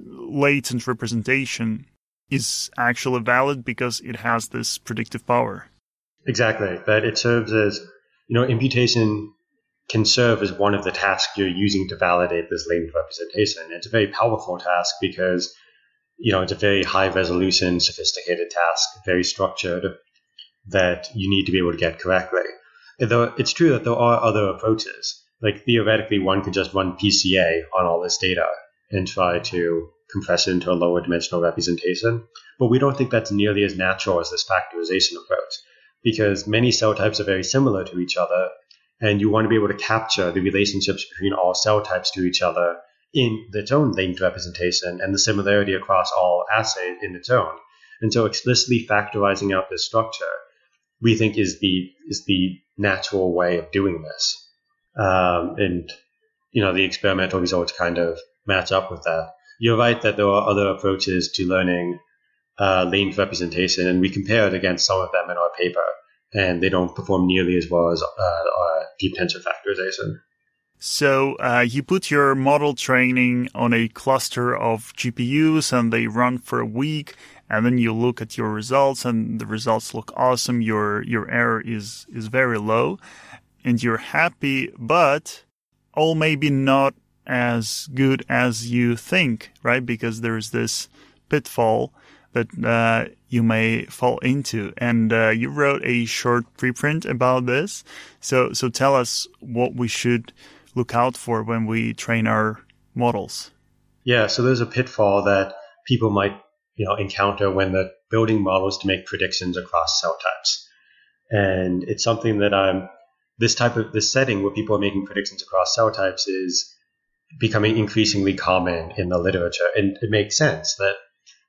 latent representation is actually valid because it has this predictive power. Exactly. That it serves as, imputation can serve as one of the tasks you're using to validate this latent representation. It's a very powerful task because, it's a very high resolution, sophisticated task, very structured, that you need to be able to get correctly. Though it's true that there are other approaches. Like, theoretically, one could just run PCA on all this data and try to compress it into a lower dimensional representation. But we don't think that's nearly as natural as this factorization approach, because many cell types are very similar to each other, and you want to be able to capture the relationships between all cell types to each other in its own linked representation and the similarity across all assays in its own. And so explicitly factorizing out this structure, we think, is the natural way of doing this. The experimental results kind of match up with that. You're right that there are other approaches to learning latent representation, and we compare it against some of them in our paper. and they don't perform nearly as well as deep tensor factorization. So you put your model training on a cluster of GPUs and they run for a week, and then you look at your results and the results look awesome. Your error is very low and you're happy, but all maybe not as good as you think, right? Because there's this pitfall that you may fall into. And you wrote a short preprint about this. So tell us what we should look out for when we train our models. Yeah, so there's a pitfall that people might encounter when they're building models to make predictions across cell types. And it's something that this setting where people are making predictions across cell types is becoming increasingly common in the literature. And it makes sense that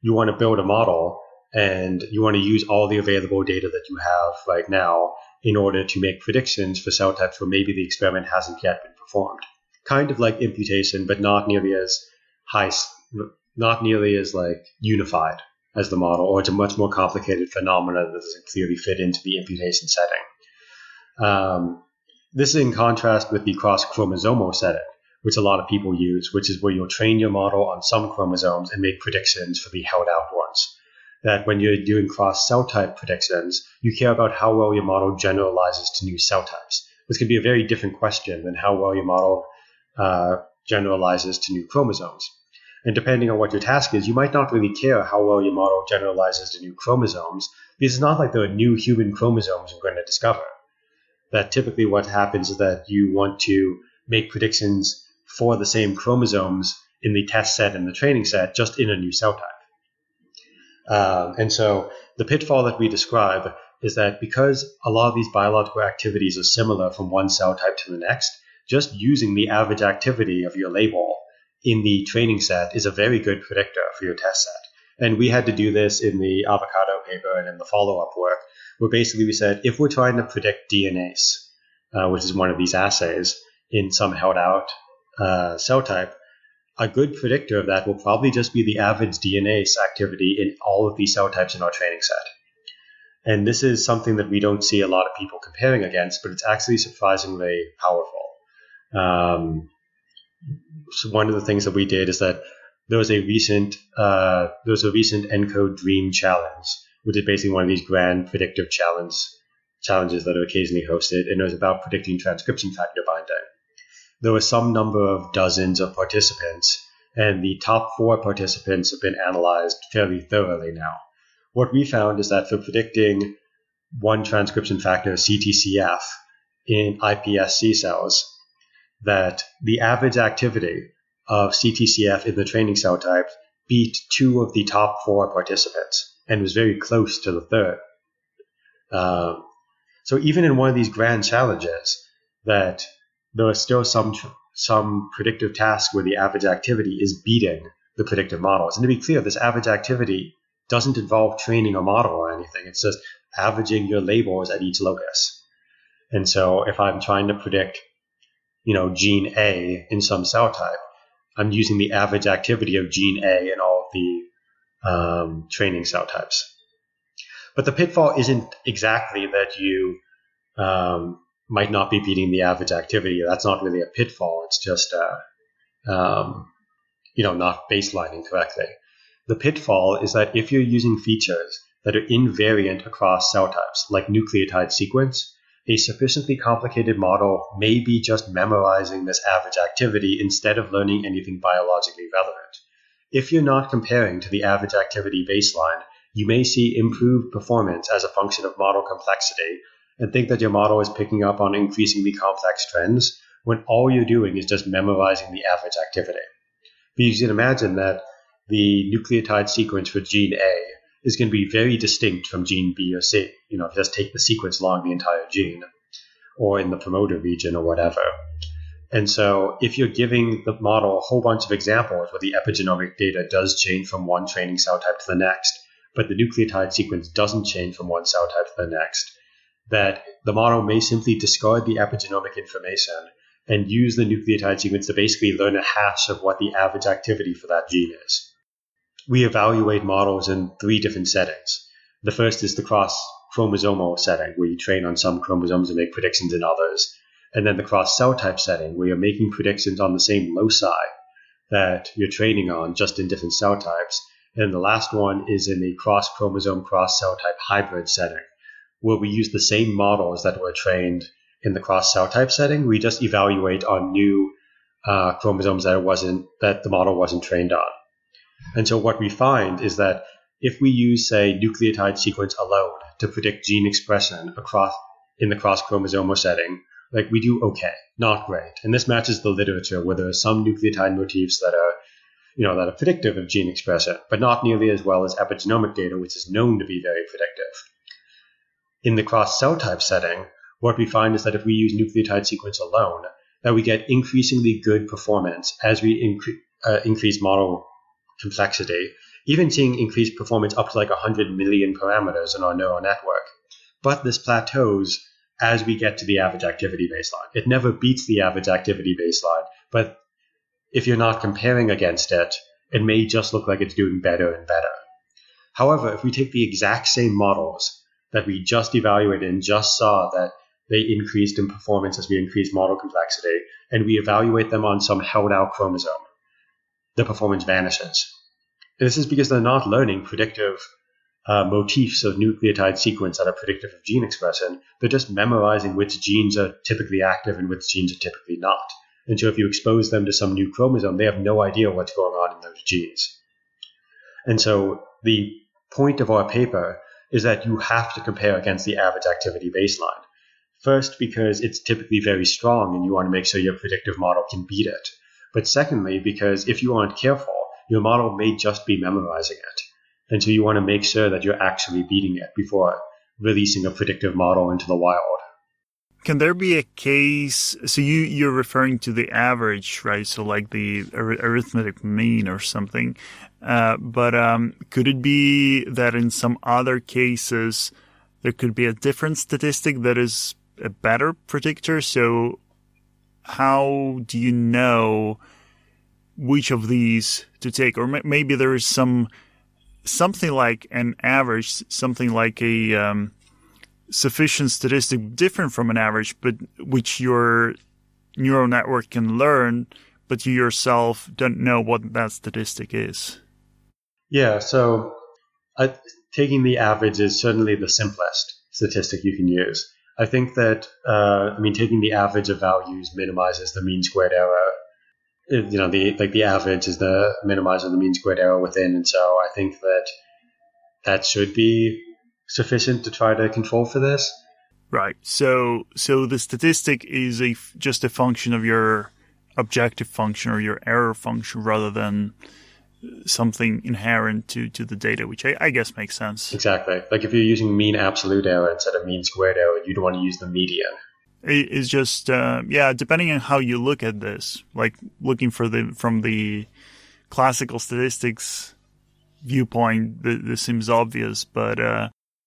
you want to build a model and you want to use all the available data that you have right now in order to make predictions for cell types where maybe the experiment hasn't yet been performed. Kind of like imputation, but not nearly as unified as the model, or it's a much more complicated phenomena that doesn't clearly fit into the imputation setting. This is in contrast with the cross-chromosomal setting, which a lot of people use, which is where you'll train your model on some chromosomes and make predictions for the held-out ones. That when you're doing cross-cell type predictions, you care about how well your model generalizes to new cell types, which can be a very different question than how well your model generalizes to new chromosomes. And depending on what your task is, you might not really care how well your model generalizes to new chromosomes, because it's not like there are new human chromosomes we're going to discover. That typically what happens is that you want to make predictions for the same chromosomes in the test set and the training set, just in a new cell type. And so the pitfall that we describe is that because a lot of these biological activities are similar from one cell type to the next, just using the average activity of your label in the training set is a very good predictor for your test set. And we had to do this in the Avocado paper and in the follow-up work, where basically we said, if we're trying to predict DNase, which is one of these assays, in some held-out cell type, a good predictor of that will probably just be the average DNase activity in all of these cell types in our training set. And this is something that we don't see a lot of people comparing against, but it's actually surprisingly powerful. So one of the things that we did is that there was a recent ENCODE Dream Challenge, which is basically one of these grand predictive challenges that are occasionally hosted, and it was about predicting transcription factor binding. There were some number of dozens of participants, and the top 4 participants have been analyzed fairly thoroughly now. What we found is that for predicting one transcription factor, CTCF, in iPSC cells, that the average activity of CTCF in the training cell type beat 2 of the top 4 participants and was very close to the third. So even in one of these grand challenges, that there are still some predictive tasks where the average activity is beating the predictive models. And to be clear, this average activity doesn't involve training a model or anything. It's just averaging your labels at each locus. And so if I'm trying to predict, gene A in some cell type, I'm using the average activity of gene A in all the training cell types. But the pitfall isn't exactly that you might not be beating the average activity. That's not really a pitfall. It's just, not baselining correctly. The pitfall is that if you're using features that are invariant across cell types, like nucleotide sequence, a sufficiently complicated model may be just memorizing this average activity instead of learning anything biologically relevant. If you're not comparing to the average activity baseline, you may see improved performance as a function of model complexity and think that your model is picking up on increasingly complex trends when all you're doing is just memorizing the average activity. Because you can imagine that the nucleotide sequence for gene A is going to be very distinct from gene B or C. If you just take the sequence along the entire gene or in the promoter region or whatever. And so if you're giving the model a whole bunch of examples where the epigenomic data does change from one training cell type to the next, but the nucleotide sequence doesn't change from one cell type to the next, that the model may simply discard the epigenomic information and use the nucleotide sequence to basically learn a hash of what the average activity for that gene is. We evaluate models in 3 different settings. The first is the cross chromosomal setting, where you train on some chromosomes and make predictions in others, and then the cross-cell type setting, where you're making predictions on the same loci that you're training on, just in different cell types. And the last one is in the cross-chromosome, cross-cell type hybrid setting, where we use the same models that were trained in the cross-cell type setting. We just evaluate on new chromosomes that the model wasn't trained on. And so what we find is that if we use, say, nucleotide sequence alone to predict gene expression in the cross-chromosomal setting, like, we do okay, not great. And this matches the literature, where there are some nucleotide motifs that are, that are predictive of gene expression, but not nearly as well as epigenomic data, which is known to be very predictive. In the cross-cell type setting, what we find is that if we use nucleotide sequence alone, that we get increasingly good performance as we increase model complexity, even seeing increased performance up to like 100 million parameters in our neural network. But this plateaus as we get to the average activity baseline. It never beats the average activity baseline, but if you're not comparing against it, it may just look like it's doing better and better. However, if we take the exact same models that we just evaluated and just saw that they increased in performance as we increased model complexity, and we evaluate them on some held-out chromosome, the performance vanishes. And this is because they're not learning predictive motifs of nucleotide sequence that are predictive of gene expression. They're just memorizing which genes are typically active and which genes are typically not. And so if you expose them to some new chromosome, they have no idea what's going on in those genes. And so the point of our paper is that you have to compare against the average activity baseline. First, because it's typically very strong and you want to make sure your predictive model can beat it. But secondly, because if you aren't careful, your model may just be memorizing it. And so you want to make sure that you're actually beating it before releasing a predictive model into the wild. Can there be a case, so you're referring to the average, right? So like the arithmetic mean or something. But could it be that in some other cases, there could be a different statistic that is a better predictor? So how do you know which of these to take? Or maybe there is something like an average, something like a sufficient statistic different from an average, but which your neural network can learn, but you yourself don't know what that statistic is. Yeah, so taking the average is certainly the simplest statistic you can use. I think that, taking the average of values minimizes the mean squared error. The average is the minimizer of the mean squared error within. And so I think that should be sufficient to try to control for this. Right. So the statistic is just a function of your objective function or your error function rather than something inherent to the data, which I guess makes sense. Exactly. Like if you're using mean absolute error instead of mean squared error, you'd want to use the median. It's just, depending on how you look at this, like looking from the classical statistics viewpoint, this seems obvious. But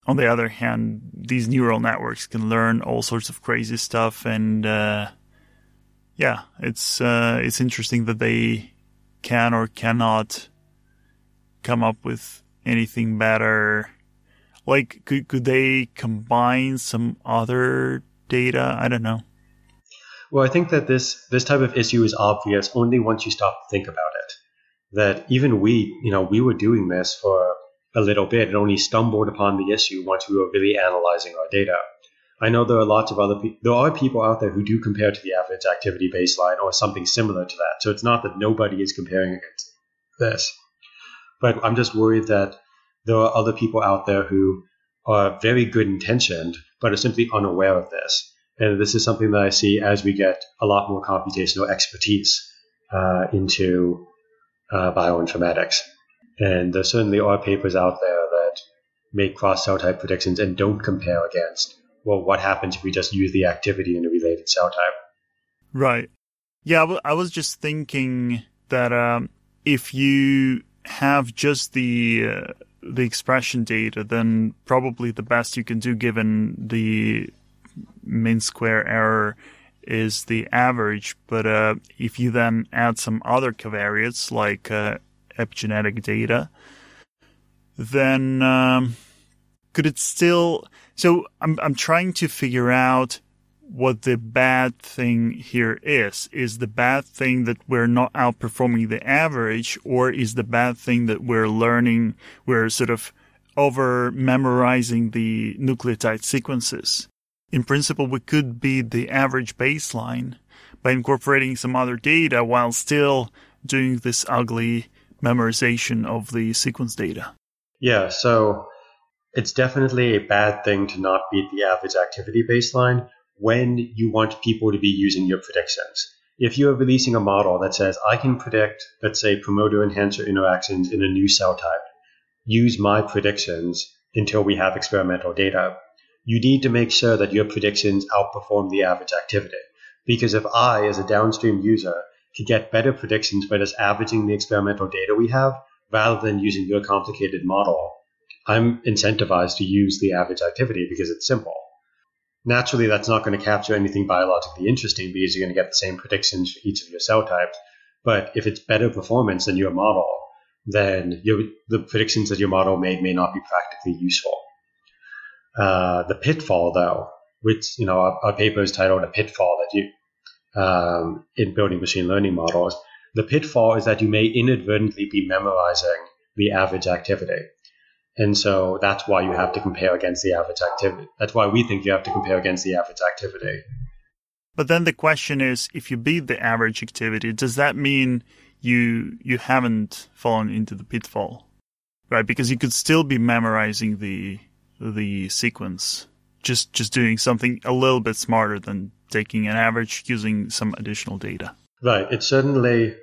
on the other hand, these neural networks can learn all sorts of crazy stuff. And it's interesting that they can or cannot come up with anything better. Like, could they combine some other data? I don't know. Well, I think that this type of issue is obvious only once you stop to think about it. That even we were doing this for a little bit and only stumbled upon the issue once we were really analyzing our data. I know there are lots of there are people out there who do compare to the average activity baseline or something similar to that. So it's not that nobody is comparing against this. But I'm just worried that there are other people out there who are very good intentioned, but are simply unaware of this. And this is something that I see as we get a lot more computational expertise into bioinformatics. And there certainly are papers out there that make cross-cell type predictions and don't compare against, well, what happens if we just use the activity in a related cell type? Right. Yeah, I was just thinking that if you have just the expression data, then probably the best you can do given the mean square error is the average. But if you then add some other covariates like epigenetic data, then could it still? So I'm trying to figure out what the bad thing here is. Is the bad thing that we're not outperforming the average, or is the bad thing that we're learning, we're sort of over memorizing the nucleotide sequences? In principle, we could beat the average baseline by incorporating some other data while still doing this ugly memorization of the sequence data. Yeah, so it's definitely a bad thing to not beat the average activity baseline when you want people to be using your predictions. If you are releasing a model that says, I can predict, let's say, promoter-enhancer interactions in a new cell type, use my predictions until we have experimental data, you need to make sure that your predictions outperform the average activity. Because if I, as a downstream user, could get better predictions by just averaging the experimental data we have, rather than using your complicated model, I'm incentivized to use the average activity because it's simple. Naturally, that's not going to capture anything biologically interesting because you're going to get the same predictions for each of your cell types. But if it's better performance than your model, then the predictions that your model made may not be practically useful. The pitfall, though, which, you know, our paper is titled A Pitfall That You in Building Machine Learning Models. The pitfall is that you may inadvertently be memorizing the average activity. And so that's why you have to compare against the average activity. That's why we think you have to compare against the average activity. But then the question is, if you beat the average activity, does that mean you haven't fallen into the pitfall? Right? Because you could still be memorizing the sequence, just doing something a little bit smarter than taking an average using some additional data. Right. It's certainly,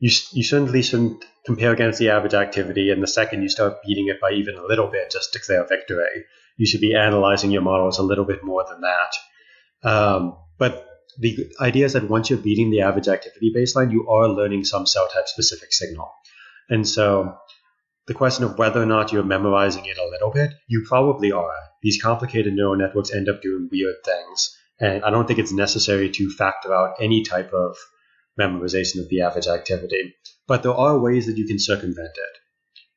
you certainly shouldn't compare against the average activity, and the second you start beating it by even a little bit just to declare victory, you should be analyzing your models a little bit more than that. But the idea is that once you're beating the average activity baseline, you are learning some cell type specific signal. And so the question of whether or not you're memorizing it a little bit, you probably are. These complicated neural networks end up doing weird things. And I don't think it's necessary to factor out any type of memorization of the average activity. But there are ways that you can circumvent it.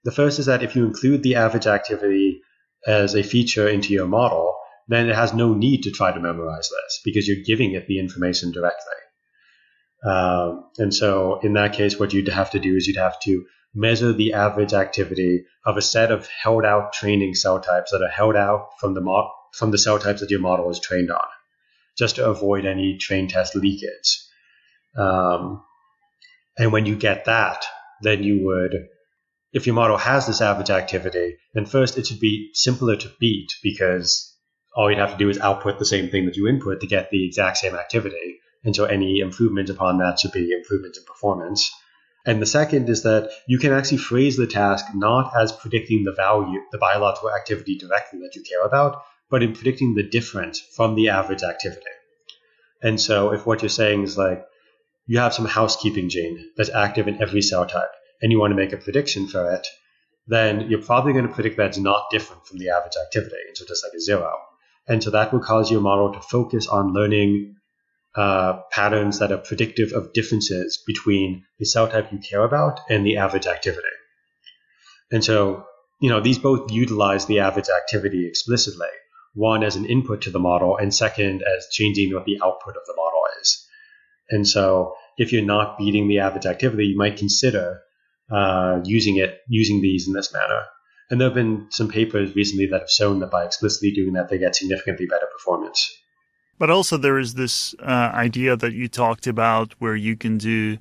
The first is that if you include the average activity as a feature into your model, then it has no need to try to memorize this because you're giving it the information directly. And so in that case, what you'd have to do is you'd have to measure the average activity of a set of held out training cell types that are held out from the cell types that your model is trained on, just to avoid any train test leakage. And when you get that, then you would, if your model has this average activity, then first it should be simpler to beat because all you'd have to do is output the same thing that you input to get the exact same activity. And so any improvement upon that should be improvement in performance. And the second is that you can actually phrase the task not as predicting the value, the biological activity directly that you care about, but in predicting the difference from the average activity. And so if what you're saying is like, you have some housekeeping gene that's active in every cell type, and you want to make a prediction for it, then you're probably going to predict that's not different from the average activity, and so just like a zero. And so that will cause your model to focus on learning patterns that are predictive of differences between the cell type you care about and the average activity. And so, you know, these both utilize the average activity explicitly, one as an input to the model, and second as changing what the output of the model is. And so if you're not beating the average activity, you might consider using these in this manner. And there have been some papers recently that have shown that by explicitly doing that, they get significantly better performance. But also there is this idea that you talked about where you can do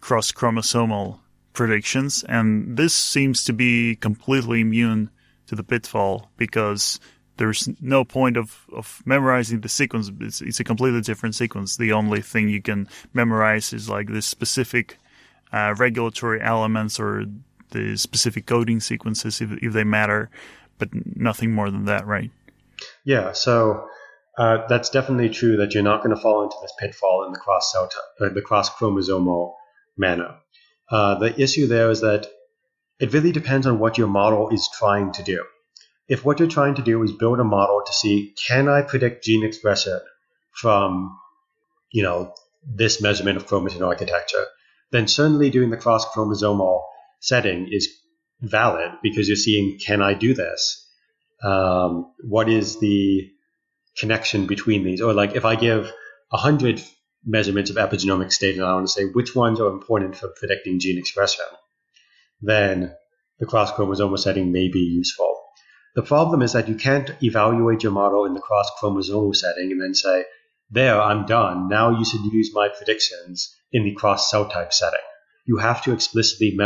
cross-chromosomal predictions. And this seems to be completely immune to the pitfall because there's no point of memorizing the sequence. It's a completely different sequence. The only thing you can memorize is like this specific regulatory elements or the specific coding sequences if they matter, but nothing more than that, right? Yeah, so that's definitely true that you're not going to fall into this pitfall in the the cross-chromosomal manner. The issue there is that it really depends on what your model is trying to do. If what you're trying to do is build a model to see, can I predict gene expression from, you know, this measurement of chromatin architecture, then certainly doing the cross-chromosomal setting is valid because you're seeing, can I do this? What is the connection between these? Or like if I give 100 measurements of epigenomics data, I want to say which ones are important for predicting gene expression, then the cross-chromosomal setting may be useful. The problem is that you can't evaluate your model in the cross-chromosomal setting and then say, there, I'm done. Now you should use my predictions in the cross-cell type setting. You have to explicitly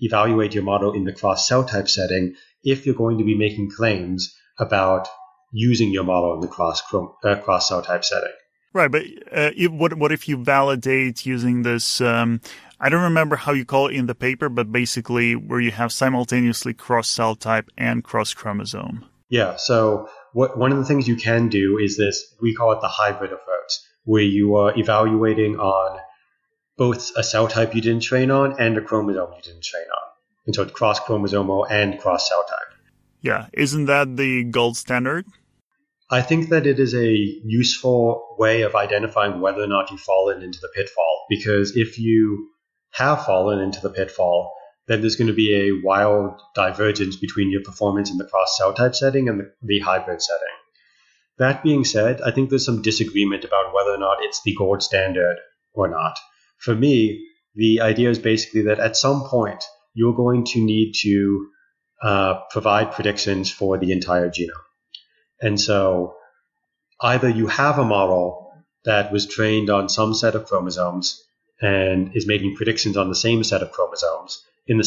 evaluate your model in the cross-cell type setting if you're going to be making claims about using your model in the cross-cell type setting. Right, but what if you validate using this, I don't remember how you call it in the paper, but basically where you have simultaneously cross-cell type and cross-chromosome? Yeah, so one of the things you can do is this, we call it the hybrid approach, where you are evaluating on both a cell type you didn't train on and a chromosome you didn't train on. And so it's cross-chromosomal and cross-cell type. Yeah, isn't that the gold standard? I think that it is a useful way of identifying whether or not you've fallen into the pitfall, because if you have fallen into the pitfall, then there's going to be a wild divergence between your performance in the cross-cell type setting and the hybrid setting. That being said, I think there's some disagreement about whether or not it's the gold standard or not. For me, the idea is basically that at some point, you're going to need to provide predictions for the entire genome. And so either you have a model that was trained on some set of chromosomes and is making predictions on the same set of chromosomes. In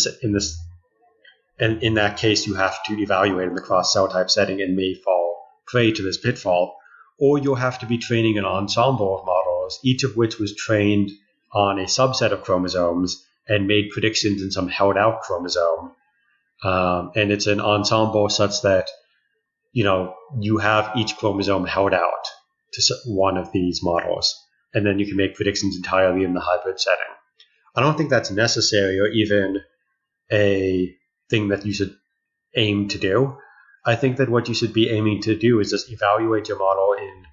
that case, you have to evaluate in the cross-cell type setting and may fall prey to this pitfall, or you'll have to be training an ensemble of models, each of which was trained on a subset of chromosomes and made predictions in some held-out chromosome. And it's an ensemble such that you have each chromosome held out to one of these models, and then you can make predictions entirely in the hybrid setting. I don't think that's necessary or even a thing that you should aim to do. I think that what you should be aiming to do is just evaluate your model in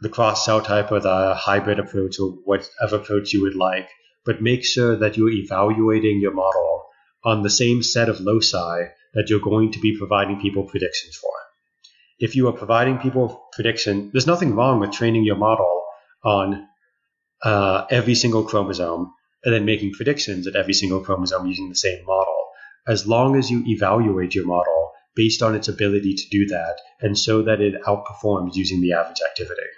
the cross-cell type or the hybrid approach or whatever approach you would like, but make sure that you're evaluating your model on the same set of loci that you're going to be providing people predictions for. If you are providing people prediction, there's nothing wrong with training your model on every single chromosome and then making predictions at every single chromosome using the same model, as long as you evaluate your model based on its ability to do that and so that it outperforms using the average activity.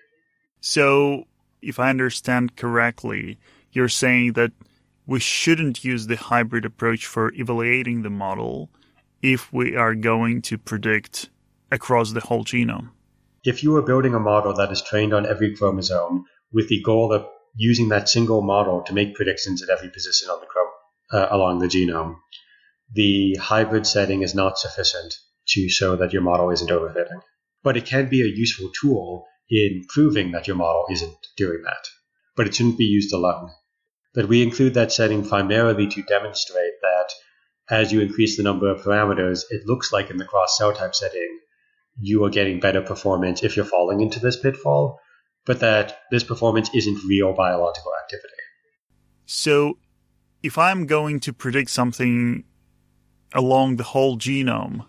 So if I understand correctly, you're saying that we shouldn't use the hybrid approach for evaluating the model if we are going to predict across the whole genome. If you are building a model that is trained on every chromosome with the goal of using that single model to make predictions at every position on the along the genome, the hybrid setting is not sufficient to show that your model isn't overfitting. But it can be a useful tool in proving that your model isn't doing that. But it shouldn't be used alone. But we include that setting primarily to demonstrate that as you increase the number of parameters, it looks like in the cross-cell type setting, you are getting better performance if you're falling into this pitfall, but that this performance isn't real biological activity. So if I'm going to predict something along the whole genome,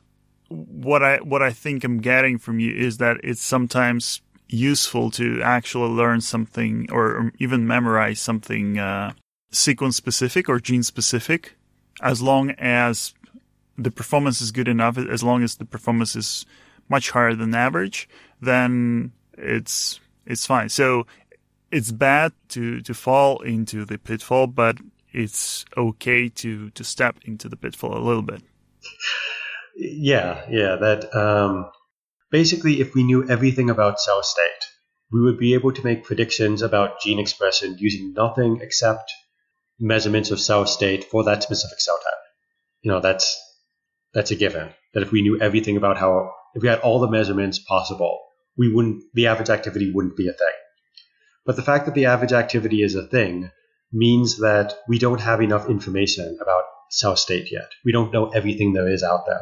what I think I'm getting from you is that it's sometimes useful to actually learn something or even memorize something sequence-specific or gene-specific, as long as the performance is good enough, as long as the performance is much higher than average, then it's fine. So it's bad to fall into the pitfall, but it's okay to step into the pitfall a little bit. Yeah. That basically, if we knew everything about cell state, we would be able to make predictions about gene expression using nothing except measurements of cell state for that specific cell type. That's a given. That if we knew everything about how, if we had all the measurements possible, the average activity wouldn't be a thing. But the fact that the average activity is a thing means that we don't have enough information about cell state yet. We don't know everything there is out there.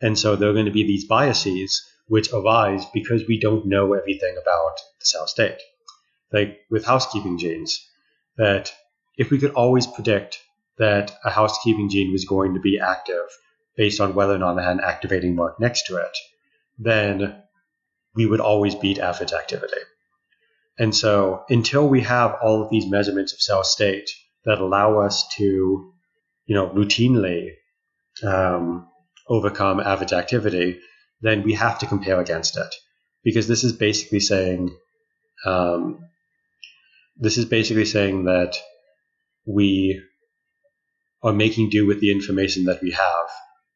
And so there are going to be these biases which arise because we don't know everything about the cell state. Like with housekeeping genes, that if we could always predict that a housekeeping gene was going to be active based on whether or not it had an activating mark next to it, then we would always beat F its activity. And so until we have all of these measurements of cell state that allow us to, routinely overcome F its activity, then we have to compare against it. Because this is basically saying that we are making do with the information that we have,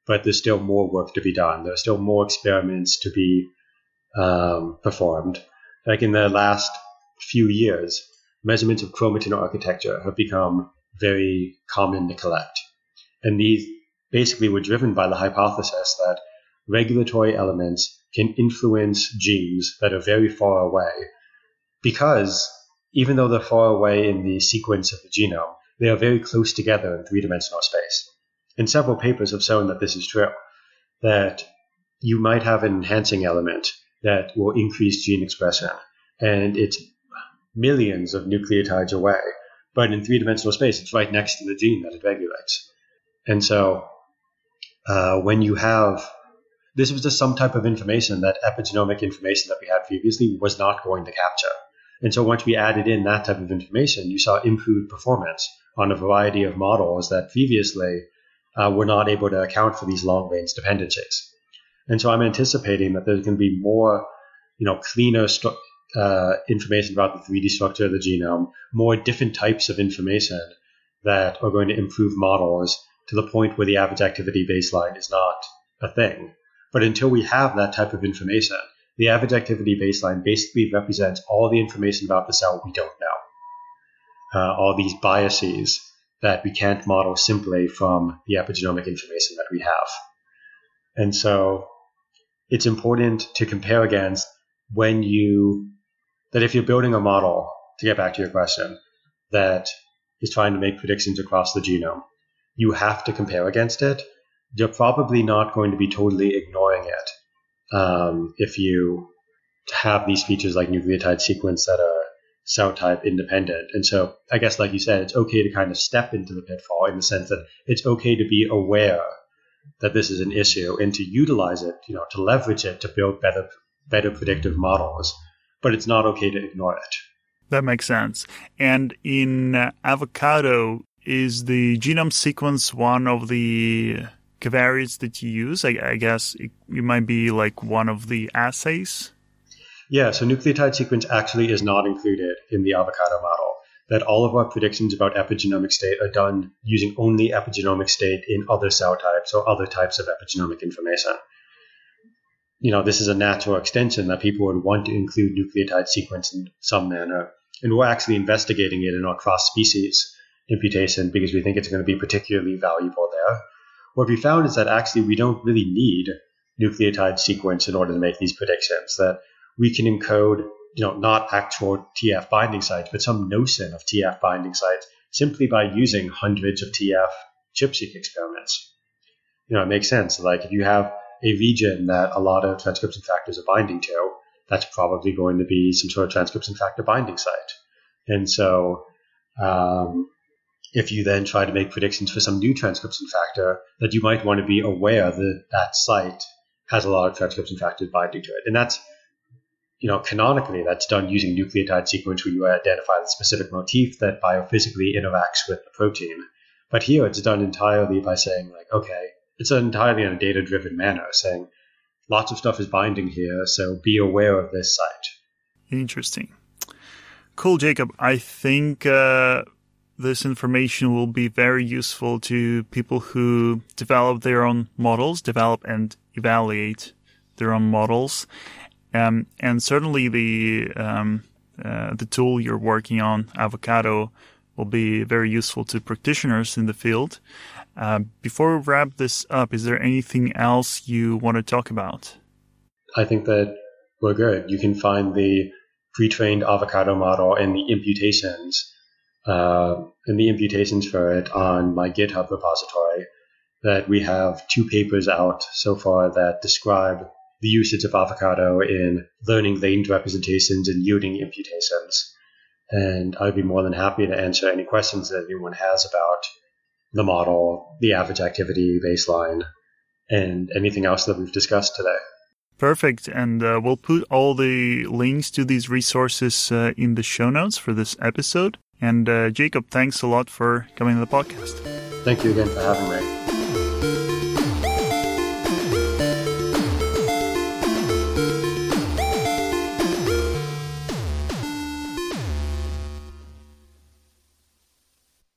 but there's still more work to be done. There's still more experiments to be performed. Like in the last few years, measurements of chromatin architecture have become very common to collect. And these basically were driven by the hypothesis that regulatory elements can influence genes that are very far away, because even though they're far away in the sequence of the genome, they are very close together in three-dimensional space. And several papers have shown that this is true, that you might have an enhancing element that will increase gene expression, and it's millions of nucleotides away, but in three-dimensional space, it's right next to the gene that it regulates. And so when you have... This was just some type of information that epigenomic information that we had previously was not going to capture. And so once we added in that type of information, you saw improved performance on a variety of models that previously were not able to account for these long-range dependencies. And so I'm anticipating that there's going to be more, cleaner information about the 3D structure of the genome, more different types of information that are going to improve models to the point where the average activity baseline is not a thing. But until we have that type of information, the average activity baseline basically represents all the information about the cell we don't know, all these biases that we can't model simply from the epigenomic information that we have. And so it's important to compare against that if you're building a model, to get back to your question, that is trying to make predictions across the genome, you have to compare against it. You're probably not going to be totally ignoring it if you have these features like nucleotide sequence that are cell type independent. And so I guess, like you said, it's okay to kind of step into the pitfall in the sense that it's okay to be aware that this is an issue and to utilize it, to leverage it to build better predictive models, but it's not okay to ignore it. That makes sense. And in Avocado, is the genome sequence one of the covariates that you use? I guess it might be like one of the assays? Yeah, so nucleotide sequence actually is not included in the Avocado model, that all of our predictions about epigenomic state are done using only epigenomic state in other cell types or other types of epigenomic information. This is a natural extension that people would want to include nucleotide sequence in some manner, and we're actually investigating it in our cross-species imputation because we think it's going to be particularly valuable there. What we found is that actually we don't really need nucleotide sequence in order to make these predictions, that we can encode, not actual TF binding sites, but some notion of TF binding sites simply by using hundreds of TF ChIP-seq experiments. It makes sense. Like if you have a region that a lot of transcription factors are binding to, that's probably going to be some sort of transcription factor binding site. And so, if you then try to make predictions for some new transcription factor, that you might want to be aware that that site has a lot of transcription factors binding to it. And that's, canonically, that's done using nucleotide sequence where you identify the specific motif that biophysically interacts with the protein. But here it's done entirely by saying, it's entirely in a data-driven manner, saying lots of stuff is binding here, so be aware of this site. Interesting. Cool, Jacob. I think... this information will be very useful to people who develop their own models, develop and evaluate their own models. And certainly the tool you're working on, Avocado, will be very useful to practitioners in the field. Before we wrap this up, is there anything else you want to talk about? I think that we're good. You can find the pre-trained Avocado model and the imputations for it on my GitHub repository, that we have 2 papers out so far that describe the usage of Avocado in learning latent representations and yielding imputations. And I'd be more than happy to answer any questions that anyone has about the model, the average activity baseline, and anything else that we've discussed today. Perfect. And we'll put all the links to these resources in the show notes for this episode. And Jacob, thanks a lot for coming to the podcast. Thank you again for having me.